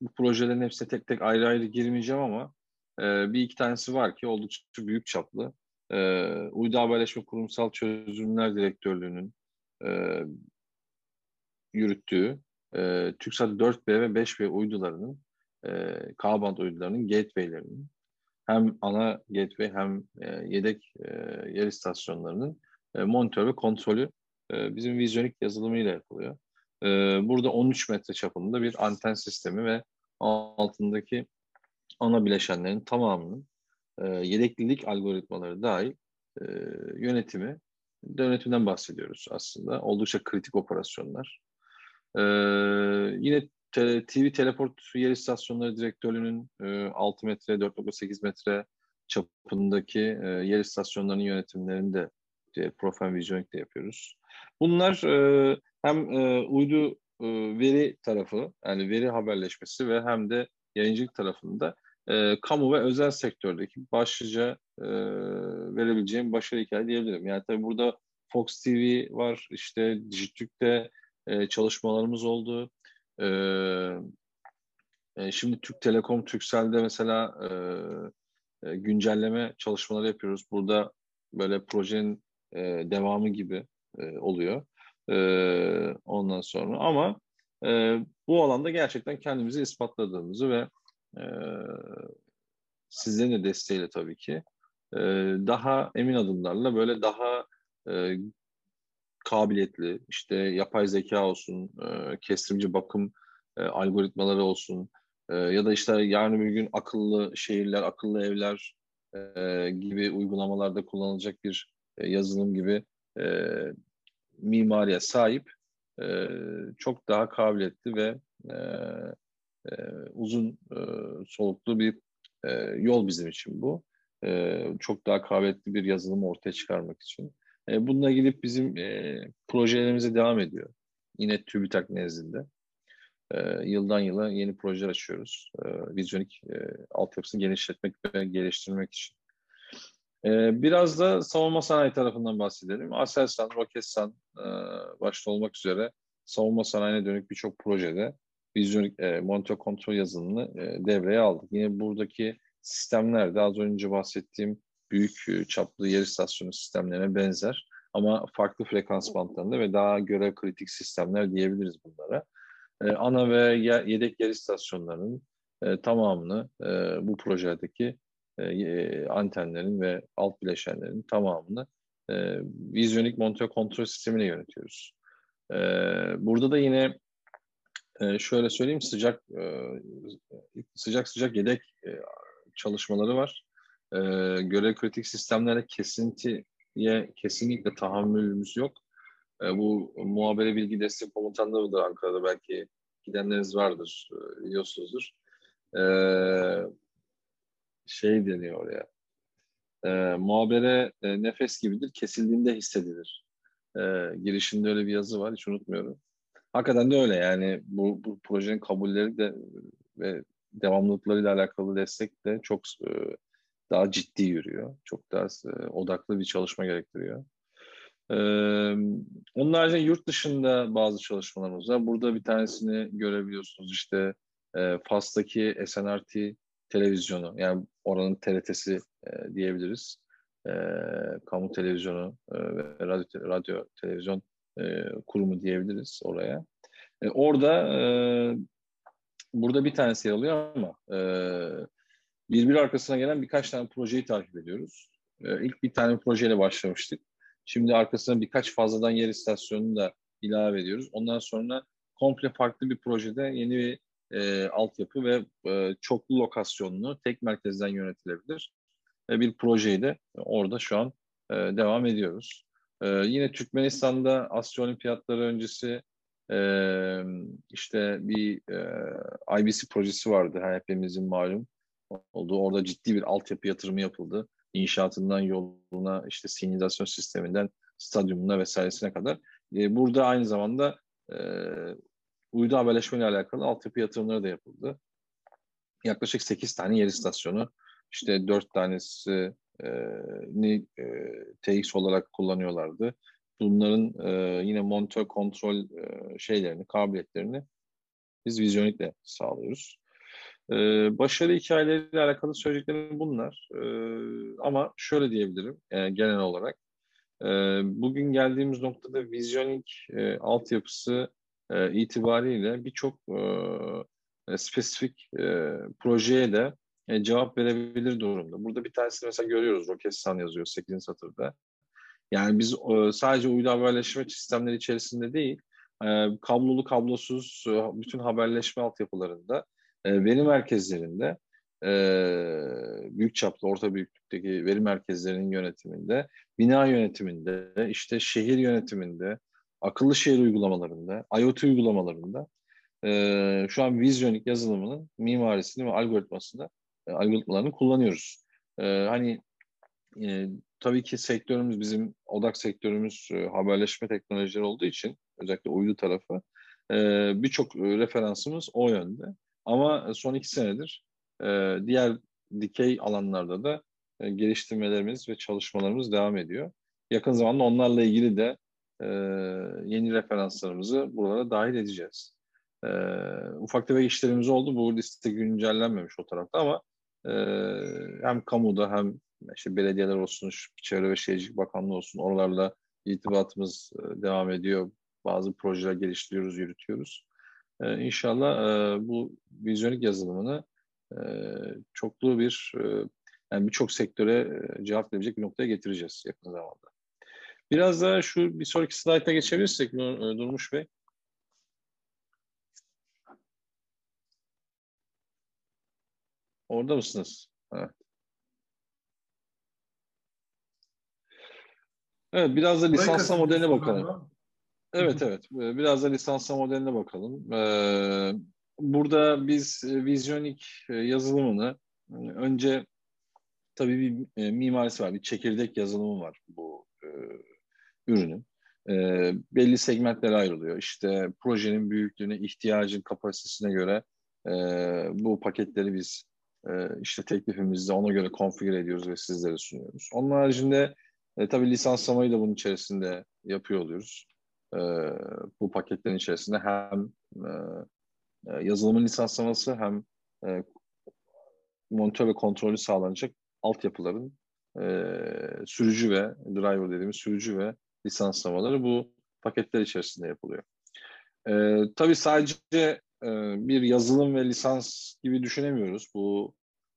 bu projelerin hepsine tek tek ayrı ayrı girmeyeceğim ama e, bir iki tanesi var ki oldukça büyük çaplı. E, Uydu Haberleşme Kurumsal Çözümler Direktörlüğü'nün e, yürüttüğü e, TürkSat dört B ve beş B uydularının, E, K-band uydularının gateway'lerinin, hem ana gateway hem e, yedek e, yer istasyonlarının e, monitör ve kontrolü e, bizim Visionic yazılımıyla yapılıyor. E, burada on üç metre çapında bir anten sistemi ve altındaki ana bileşenlerin tamamının e, yedeklilik algoritmaları dahil e, yönetimi yönetimden bahsediyoruz aslında. Oldukça kritik operasyonlar. Ee, yine te, T V Teleport Yer İstasyonları Direktörlüğü'nün e, altı metre, dört nokta sekiz metre çapındaki e, yer istasyonlarının yönetimlerini de e, Profen Visionic de yapıyoruz. Bunlar e, hem e, uydu e, veri tarafı, yani veri haberleşmesi ve hem de yayıncılık tarafında e, kamu ve özel sektördeki başlıca e, verebileceğim başarı hikaye diyebilirim. Yani tabii burada Fox T V var, işte Dijitürk'te e, çalışmalarımız oldu. E, e, şimdi Türk Telekom, Türksel'de mesela e, güncelleme çalışmaları yapıyoruz. Burada böyle projenin e, devamı gibi e, oluyor. E, ondan sonra ama e, bu alanda gerçekten kendimizi ispatladığımızı ve e, sizlerin de desteğiyle tabii ki e, daha emin adımlarla böyle daha e, kabiliyetli, işte yapay zeka olsun, e, kestirimci bakım e, algoritmaları olsun e, ya da işte yarın bir gün akıllı şehirler, akıllı evler e, gibi uygulamalarda kullanılacak bir e, yazılım gibi e, mimariye sahip e, çok daha kabiliyetli ve e, e, uzun e, soluklu bir e, yol bizim için bu. E, çok daha kabiliyetli bir yazılımı ortaya çıkarmak için. E, bununla gidip bizim e, projelerimize devam ediyor. Yine TÜBİTAK nezdinde. E, yıldan yıla yeni projeler açıyoruz. E, Visionic e, altyapısını genişletmek ve geliştirmek için. E, biraz da savunma sanayi tarafından bahsedelim. Aselsan, Roketsan e, başta olmak üzere savunma sanayine dönük birçok projede Visionic e, monitör kontrol yazılımını e, devreye aldık. Yine buradaki sistemler de az önce bahsettiğim büyük çaplı yer istasyonu sistemlerine benzer ama farklı frekans bantlarında ve daha görev kritik sistemler diyebiliriz bunlara. Ee, ana ve yer, yedek yer istasyonlarının e, tamamını e, bu projedeki e, antenlerin ve alt bileşenlerin tamamını e, Visionic monitör kontrol sistemine yönetiyoruz. E, burada da yine e, şöyle söyleyeyim, sıcak e, sıcak sıcak yedek e, çalışmaları var. Ee, görev kritik sistemlere kesintiye kesinlikle tahammülümüz yok. Ee, bu muhabere bilgi destek komutanlığı da Ankara'da belki gidenleriniz vardır, biliyorsunuzdur. Ee, şey deniyor oraya. Ee, muhabere e, nefes gibidir, kesildiğinde hissedilir. Ee, girişinde öyle bir yazı var, hiç unutmuyorum. Hakikaten de öyle yani bu, bu projenin kabulleri de ve devamlılıklarıyla alakalı destek de çok e, daha ciddi yürüyor. Çok daha e, odaklı bir çalışma gerektiriyor. Ee, onun haricinde yurt dışında bazı çalışmalarımız var. Burada bir tanesini görebiliyorsunuz. İşte e, Fas'taki S N R T televizyonu, yani oranın T R T'si e, diyebiliriz. E, kamu televizyonu e, ve radyo, radyo televizyon e, kurumu diyebiliriz oraya. E, orada e, burada bir tanesi yer alıyor ama e, birbiri arkasına gelen birkaç tane projeyi takip ediyoruz. Ee, ilk bir tane projeyle başlamıştık. Şimdi arkasına birkaç fazladan yer istasyonunu da ilave ediyoruz. Ondan sonra komple farklı bir projede yeni bir e, altyapı ve e, çoklu lokasyonlu tek merkezden yönetilebilir. E, bir projeyi de orada şu an e, devam ediyoruz. E, yine Türkmenistan'da Asya Olimpiyatları öncesi e, işte bir e, I B C projesi vardı. Yani hepimizin malum oldu. Orada ciddi bir altyapı yatırımı yapıldı. İnşaatından yoluna, işte sinyalizasyon sisteminden stadyumuna vesairesine kadar. E, burada aynı zamanda e, uydu haberleşmeyle alakalı altyapı yatırımları da yapıldı. Yaklaşık sekiz tane yer istasyonu, işte dört tanesini e, e, T X olarak kullanıyorlardı. Bunların e, yine monitör kontrol e, şeylerini, kabiliyetlerini biz Visionic'le sağlıyoruz. Ee, başarı hikayeleriyle alakalı söyleyeceklerim bunlar. Ee, ama şöyle diyebilirim e, genel olarak. E, bugün geldiğimiz noktada Visionic e, altyapısı e, itibariyle birçok e, spesifik e, projeye de e, cevap verebilir durumda. Burada bir tanesini mesela görüyoruz. Roketsan yazıyor sekizinci satırda. Yani biz e, sadece uydu haberleşme sistemleri içerisinde değil, e, kablolu kablosuz e, bütün haberleşme altyapılarında, veri merkezlerinde e, büyük çaplı, orta büyüklükteki veri merkezlerinin yönetiminde, bina yönetiminde, işte şehir yönetiminde, akıllı şehir uygulamalarında, IoT uygulamalarında e, şu an Visionic yazılımının mimarisini ve algoritmasını, e, algoritmalarını kullanıyoruz. E, hani e, tabii ki sektörümüz, bizim odak sektörümüz e, haberleşme teknolojileri olduğu için, özellikle uydu tarafı, e, birçok referansımız o yönde. Ama son iki senedir e, diğer dikey alanlarda da e, geliştirmelerimiz ve çalışmalarımız devam ediyor. Yakın zamanda onlarla ilgili de e, yeni referanslarımızı buralara dahil edeceğiz. E, ufak tefek işlerimiz oldu. Bu liste güncellenmemiş o tarafta ama e, hem kamuda hem işte belediyeler olsun, Çevre ve Şehircilik Bakanlığı olsun, oralarla irtibatımız devam ediyor. Bazı projeler geliştiriyoruz, yürütüyoruz. Ee, inşallah e, bu Visionic yazılımını e, çoklu bir, e, yani birçok sektöre e, cevap verecek bir noktaya getireceğiz yakın zamanda. Biraz daha şu bir sonraki slayt'a geçebilirsek Durmuş Bey. Orada mısınız? Evet. Evet, biraz da lisanslı modeline bakalım. Evet, evet. Biraz da lisanslı modeline bakalım. Burada biz Visionic yazılımını önce, tabii bir mimarisi var, bir çekirdek yazılımı var bu ürünün. Belli segmentlere ayrılıyor. İşte projenin büyüklüğüne, ihtiyacın kapasitesine göre bu paketleri biz işte teklifimizde ona göre konfigüre ediyoruz ve sizlere sunuyoruz. Onun haricinde E, tabii lisanslamayı da bunun içerisinde yapıyor oluyoruz. E, bu paketlerin içerisinde hem e, yazılımın lisanslaması hem e, monitör ve kontrolü sağlanacak altyapıların e, sürücü ve driver dediğimiz sürücü ve lisanslamaları bu paketler içerisinde yapılıyor. E, tabii sadece e, bir yazılım ve lisans gibi düşünemiyoruz. Bu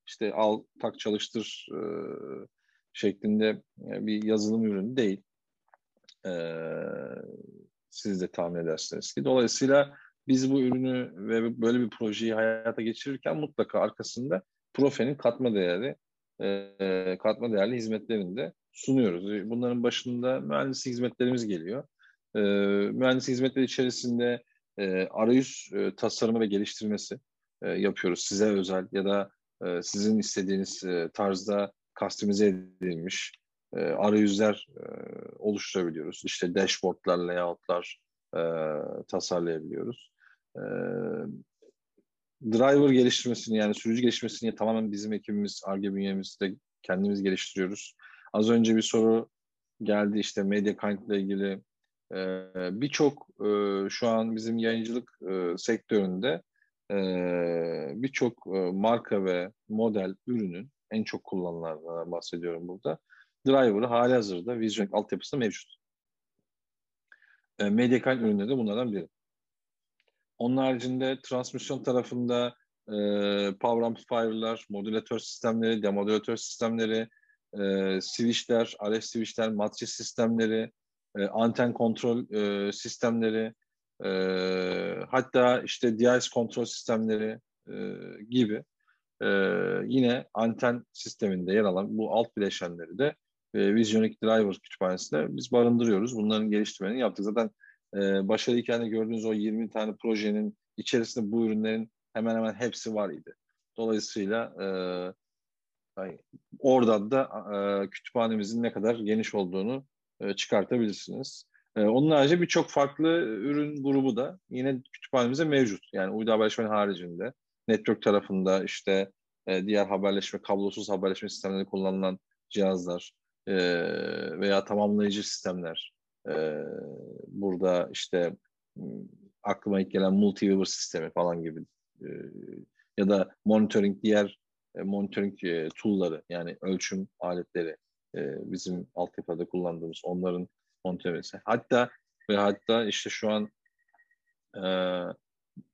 işte al, tak, çalıştır e, şeklinde bir yazılım ürünü değil. Ee, siz de tahmin edersiniz ki. Dolayısıyla biz bu ürünü ve böyle bir projeyi hayata geçirirken mutlaka arkasında Profen'in katma değerli e, katma değerli hizmetlerini de sunuyoruz. Bunların başında mühendislik hizmetlerimiz geliyor. E, mühendislik hizmetleri içerisinde e, arayüz e, tasarımı ve geliştirmesi e, yapıyoruz. Size özel ya da e, sizin istediğiniz e, tarzda kastimize edilmiş e, arayüzler e, oluşturabiliyoruz. İşte dashboardlar, layoutlar e, tasarlayabiliyoruz. E, driver geliştirmesini, yani sürücü geliştirmesini tamamen bizim ekibimiz, Ar-Ge bünyemizde kendimiz geliştiriyoruz. Az önce bir soru geldi, işte MediaKind ile ilgili e, birçok e, şu an bizim yayıncılık e, sektöründe e, birçok e, marka ve model ürünün en çok kullanılanlardan bahsediyorum burada. Driver'ı hali hazırda Visionic altyapısında mevcut. E, MediaKind ürünleri de bunlardan biri. Onun haricinde transmisyon tarafında e, power amplifier'lar, modülatör sistemleri, demodülatör sistemleri, e, switch'ler, R F switch'ler, matris sistemleri, e, anten kontrol e, sistemleri, e, hatta işte device kontrol sistemleri e, gibi. Ee, yine anten sisteminde yer alan bu alt bileşenleri de e, Visionic Driver kütüphanesinde biz barındırıyoruz. Bunların geliştirmelerini yaptık. Zaten e, başarı hikayede gördüğünüz o yirmi tane projenin içerisinde bu ürünlerin hemen hemen hepsi var idi. Dolayısıyla e, yani oradan da e, kütüphanemizin ne kadar geniş olduğunu e, çıkartabilirsiniz. E, onun harici birçok farklı ürün grubu da yine kütüphanemize mevcut. Yani uydu haberleşmenin haricinde. Network tarafında işte e, diğer haberleşme, kablosuz haberleşme sistemlerinde kullanılan cihazlar e, veya tamamlayıcı sistemler. E, burada işte aklıma ilk gelen multiviewer sistemi falan gibi e, ya da monitoring, diğer e, monitoring e, tool'ları, yani ölçüm aletleri e, bizim altyapıda kullandığımız onların monitörlemesi. Hatta ve hatta işte şu an e,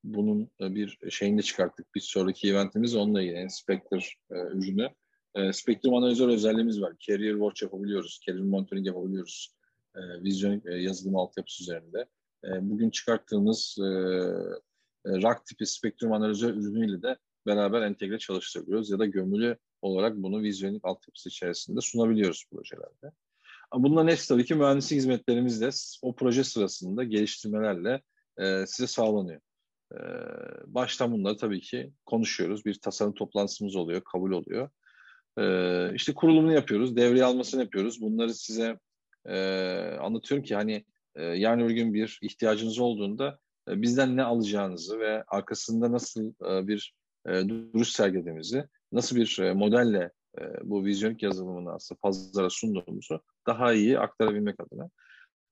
bunun bir şeyini çıkarttık. Bir sonraki eventimiz onunla ilgili. Yani Spectre e, ürünü. E, Spectrum analizör özelliğimiz var. Carrier Watch yapabiliyoruz. Carrier Monitoring yapabiliyoruz. E, Visionic e, yazılım altyapısı üzerinde. E, bugün çıkarttığımız e, e, R A K tipi Spectrum analizör ürünüyle de beraber entegre çalıştırıyoruz ya da gömülü olarak bunu Visionic altyapısı içerisinde sunabiliyoruz projelerde. Bunların hepsi tabii ki mühendislik hizmetlerimizle o proje sırasında geliştirmelerle e, size sağlanıyor. E, baştan bunları tabii ki konuşuyoruz. Bir tasarım toplantısımız oluyor, kabul oluyor. E, işte kurulumunu yapıyoruz, devreye almasını yapıyoruz. Bunları size e, anlatıyorum ki hani e, yarın öbür gün bir ihtiyacınız olduğunda e, bizden ne alacağınızı ve arkasında nasıl e, bir e, duruş sergilediğimizi, nasıl bir e, modelle bu Visionic yazılımını aslında pazara sunduğumuzu daha iyi aktarabilmek adına.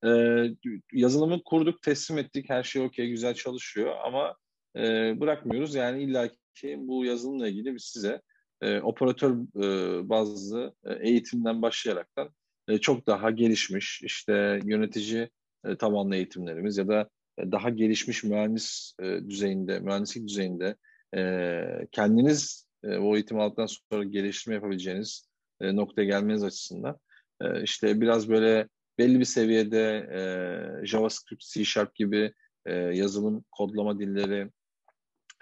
Ee, yazılımı kurduk, teslim ettik, her şey okey, güzel çalışıyor ama e, bırakmıyoruz. Yani illaki bu yazılımla ilgili biz size e, operatör e, bazlı e, eğitimden başlayaraktan e, çok daha gelişmiş işte yönetici e, tabanlı eğitimlerimiz ya da e, daha gelişmiş mühendis e, düzeyinde, mühendislik düzeyinde e, kendiniz o eğitim aldıktan sonra geliştirme yapabileceğiniz e, noktaya gelmeniz açısından e, işte biraz böyle belli bir seviyede e, JavaScript, C sharp gibi e, yazılım, kodlama dilleri,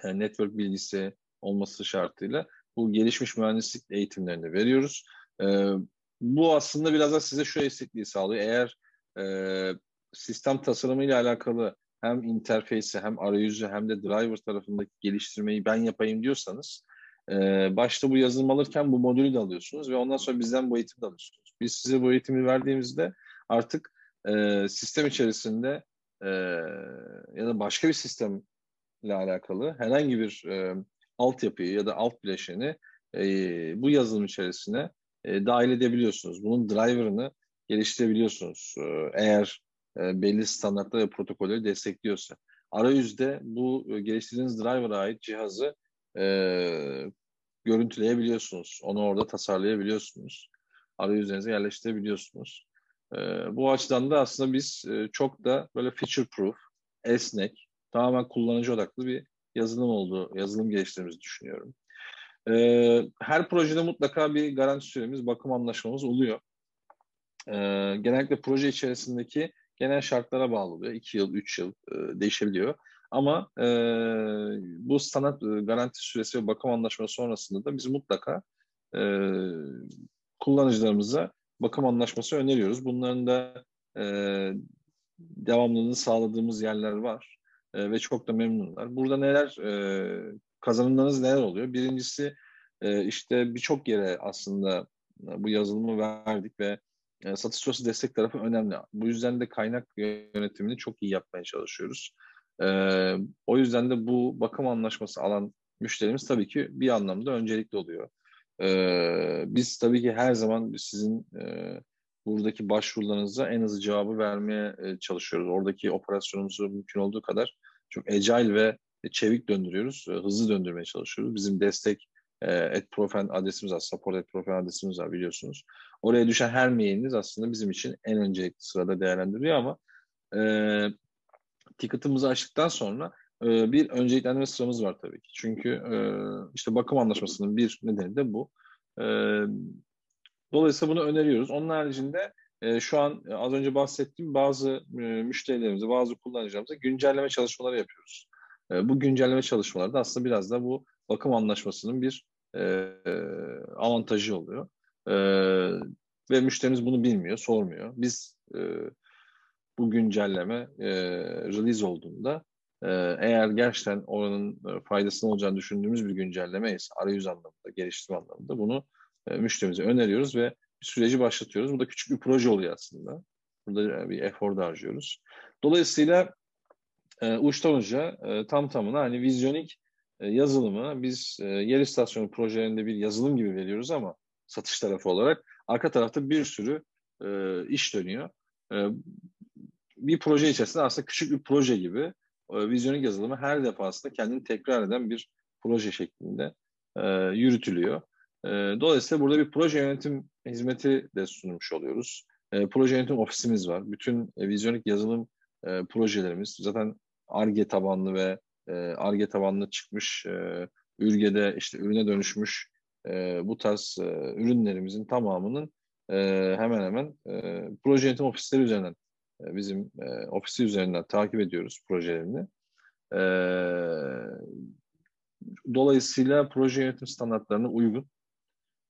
e, network bilgisi olması şartıyla bu gelişmiş mühendislik eğitimlerini veriyoruz. E, bu aslında biraz da size şu eksikliği sağlıyor. Eğer e, sistem tasarımıyla alakalı hem interface'i hem arayüzü hem de driver tarafındaki geliştirmeyi ben yapayım diyorsanız Ee, başta bu yazılım alırken bu modülü de alıyorsunuz ve ondan sonra bizden bu eğitimi de alıyorsunuz. Biz size bu eğitimi verdiğimizde artık e, sistem içerisinde e, ya da başka bir sistemle alakalı herhangi bir e, altyapıyı ya da alt bileşeni e, bu yazılım içerisine e, dahil edebiliyorsunuz. Bunun driver'ını geliştirebiliyorsunuz e, eğer e, belli standartlar ve protokolleri destekliyorsa. Arayüzde bu e, geliştirdiğiniz driver'a ait cihazı E, görüntüleyebiliyorsunuz. Onu orada tasarlayabiliyorsunuz. Arayüzlerinize yerleştirebiliyorsunuz. E, bu açıdan da aslında biz e, çok da böyle feature proof, esnek, tamamen kullanıcı odaklı bir yazılım oldu, yazılım geliştirdiğimizi düşünüyorum. E, her projede mutlaka bir garanti süremiz, bakım anlaşmamız oluyor. E, genellikle proje içerisindeki genel şartlara bağlı oluyor. İki yıl, üç yıl e, değişebiliyor. Ama e, bu standart garanti süresi ve bakım anlaşması sonrasında da biz mutlaka e, kullanıcılarımıza bakım anlaşması öneriyoruz. Bunların da e, devamlılığını sağladığımız yerler var e, ve çok da memnunlar. Burada neler, e, kazanımlarınız neler oluyor? Birincisi e, işte birçok yere aslında bu yazılımı verdik ve e, satış sonrası destek tarafı önemli. Bu yüzden de kaynak yönetimini çok iyi yapmaya çalışıyoruz. Ee, o yüzden de bu bakım anlaşması alan müşterimiz tabii ki bir anlamda öncelikli oluyor. Ee, biz tabii ki her zaman sizin e, buradaki başvurularınıza en hızlı cevabı vermeye e, çalışıyoruz. Oradaki operasyonumuzu mümkün olduğu kadar çok agile ve çevik döndürüyoruz. E, hızlı döndürmeye çalışıyoruz. Bizim destek e, profen adresimiz var, support profen adresimiz var biliyorsunuz. Oraya düşen her mailiniz aslında bizim için en öncelikli sırada değerlendiriliyor ama e, ticket'ımızı açtıktan sonra e, bir önceliklendirme sıramız var tabii ki. Çünkü e, işte bakım anlaşmasının bir nedeni de bu. E, dolayısıyla bunu öneriyoruz. Onun haricinde e, şu an az önce bahsettiğim bazı e, müşterilerimize, bazı kullanıcılarımıza güncelleme çalışmaları yapıyoruz. E, bu güncelleme çalışmaları da aslında biraz da bu bakım anlaşmasının bir e, avantajı oluyor. E, ve müşterimiz bunu bilmiyor, sormuyor. Biz e, bu güncelleme e, release olduğunda e, eğer gerçekten oranın faydasının olacağını düşündüğümüz bir güncelleme ise arayüz anlamında, geliştirme anlamında bunu e, müşterimize öneriyoruz ve bir süreci başlatıyoruz. Bu da küçük bir proje oluyor aslında. Burada bir efor da harcıyoruz. Dolayısıyla e, uçtan uca e, tam tamına hani Visionic e, yazılımı biz e, yer istasyonu projelerinde bir yazılım gibi veriyoruz ama satış tarafı olarak arka tarafta bir sürü e, iş dönüyor. E, Bir proje içerisinde aslında küçük bir proje gibi Visionic yazılımı her defasında kendini tekrar eden bir proje şeklinde e, yürütülüyor. E, dolayısıyla burada bir proje yönetim hizmeti de sunmuş oluyoruz. E, proje yönetim ofisimiz var. Bütün e, Visionic yazılım e, projelerimiz zaten Ar-Ge tabanlı ve Ar-Ge e, tabanlı çıkmış e, Ür-Ge'de işte ürüne dönüşmüş e, bu tarz e, ürünlerimizin tamamının e, hemen hemen e, proje yönetim ofisleri üzerinden bizim e, ofisi üzerinden takip ediyoruz projelerini. E, Dolayısıyla proje yönetim standartlarına uygun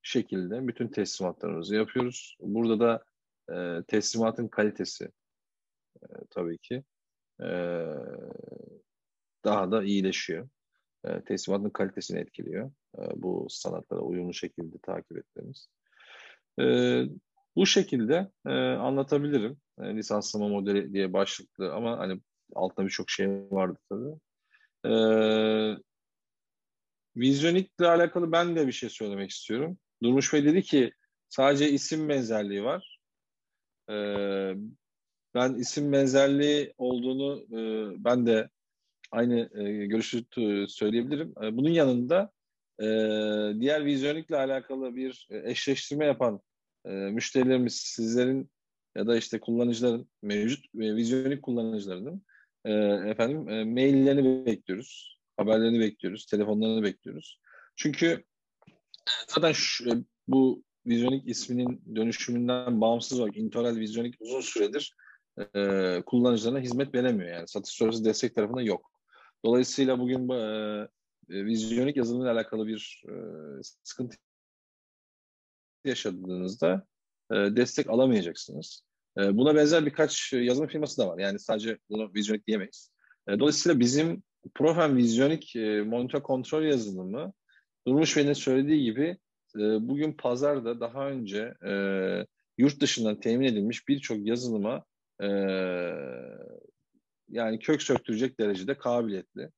şekilde bütün teslimatlarımızı yapıyoruz. Burada da e, teslimatın kalitesi e, tabii ki e, daha da iyileşiyor. E, teslimatın kalitesini etkiliyor. E, bu standartlara uyumlu şekilde takip etmemiz. E, bu şekilde e, anlatabilirim. E, lisanslama modeli diye başlıklı ama hani altında birçok şey vardı tabii. E, Visionic ile alakalı ben de bir şey söylemek istiyorum. Durmuş Bey dedi ki sadece isim benzerliği var. Ee, ben isim benzerliği olduğunu e, ben de aynı e, görüşü söyleyebilirim. E, bunun yanında e, diğer Visionic ile alakalı bir eşleştirme yapan e, müşterilerimiz, sizlerin ya da işte kullanıcıların, mevcut e, Visionic kullanıcılarının e, efendim e, maillerini bekliyoruz. Haberlerini bekliyoruz, telefonlarını bekliyoruz. Çünkü zaten şu, bu Visionic isminin dönüşümünden bağımsız olarak Integral Visionic uzun süredir e, kullanıcılarına hizmet veremiyor. Yani satış sonrası destek tarafında yok. Dolayısıyla bugün e, Visionic yazılımıyla alakalı bir e, sıkıntı yaşadığınızda e, destek alamayacaksınız. E, buna benzer birkaç yazılım firması da var. Yani sadece bunu Visionic diyemeyiz. E, dolayısıyla bizim Profen Visionic e, monitör kontrol yazılımı, Durmuş Bey'in söylediği gibi e, bugün pazarda daha önce e, yurt dışından temin edilmiş birçok yazılıma e, yani kök söktürecek derecede kabiliyetli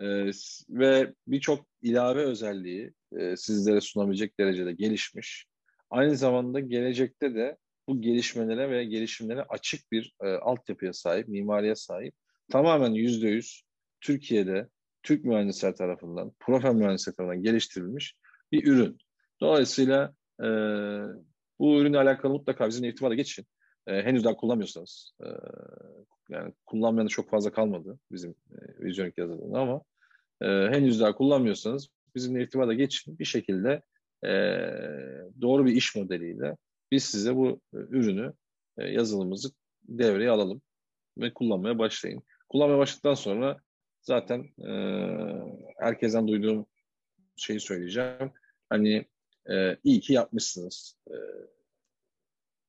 e, ve birçok ilave özelliği e, sizlere sunabilecek derecede gelişmiş. Aynı zamanda gelecekte de bu gelişmelere ve gelişimlere açık bir e, altyapıya sahip, mimariye sahip, tamamen yüzde yüz Türkiye'de Türk mühendisler tarafından, Profen mühendisler tarafından geliştirilmiş bir ürün. Dolayısıyla e, bu ürünle alakalı mutlaka bizimle irtibata geçin. E, henüz daha kullanmıyorsanız, e, yani kullanmayan da çok fazla kalmadı bizim e, Visionic yazılımında ama e, henüz daha kullanmıyorsanız bizimle irtibata geçin. Bir şekilde e, doğru bir iş modeliyle biz size bu e, ürünü, e, yazılımımızı devreye alalım ve kullanmaya başlayın. Kullanmaya başladıktan sonra zaten e, herkesten duyduğum şeyi söyleyeceğim. Hani e, iyi ki yapmışsınız e,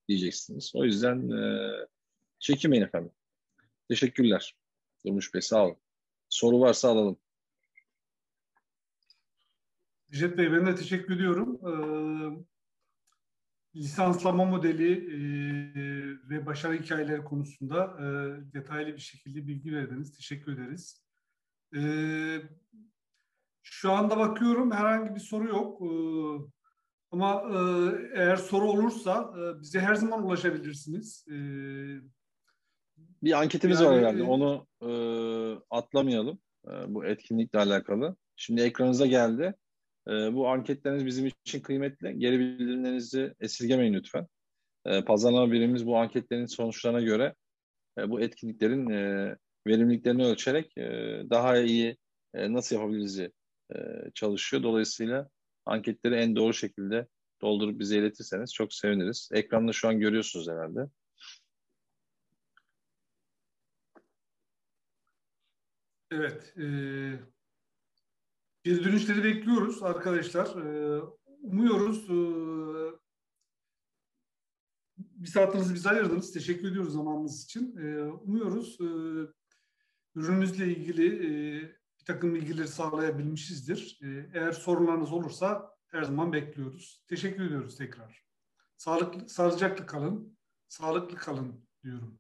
diyeceksiniz. O yüzden e, çekinmeyin efendim. Teşekkürler. Durmuş Bey sağ olun. Soru varsa alalım. Necdet Bey ben de teşekkür ediyorum. Ee, lisanslama modeli e, ve başarı hikayeleri konusunda e, detaylı bir şekilde bilgi verdiniz. Teşekkür ederiz. Ee, şu anda bakıyorum herhangi bir soru yok ee, ama e, eğer soru olursa e, bize her zaman ulaşabilirsiniz. Ee, bir anketimiz yani, var herhalde, onu e, atlamayalım e, bu etkinlikle alakalı. Şimdi ekranınıza geldi. E, bu anketleriniz bizim için kıymetli. Geri bildirimlerinizi esirgemeyin lütfen. E, pazarlama birimimiz bu anketlerin sonuçlarına göre e, bu etkinliklerin e, verimliliklerini ölçerek daha iyi nasıl yapabiliriz çalışıyor. Dolayısıyla anketleri en doğru şekilde doldurup bize iletirseniz çok seviniriz. Ekranda şu an görüyorsunuz herhalde. Evet. E, geri dönüşleri bekliyoruz arkadaşlar. E, umuyoruz. E, bir saatinizi bize ayırdınız. Teşekkür ediyoruz zamanınız için. E, umuyoruz... E, ürününüzle ilgili e, bir takım bilgileri sağlayabilmişizdir. E, eğer sorularınız olursa her zaman bekliyoruz. Teşekkür ediyoruz tekrar. Sağlıklı, sağlıcakla kalın, sağlıklı kalın diyorum.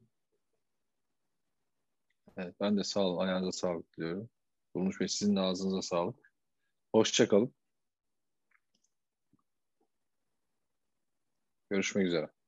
Evet, ben de sağ olun, ayağınıza sağlık diyorum. Durmuş Bey sizin de ağzınıza sağlık. Hoşça kalın. Görüşmek üzere.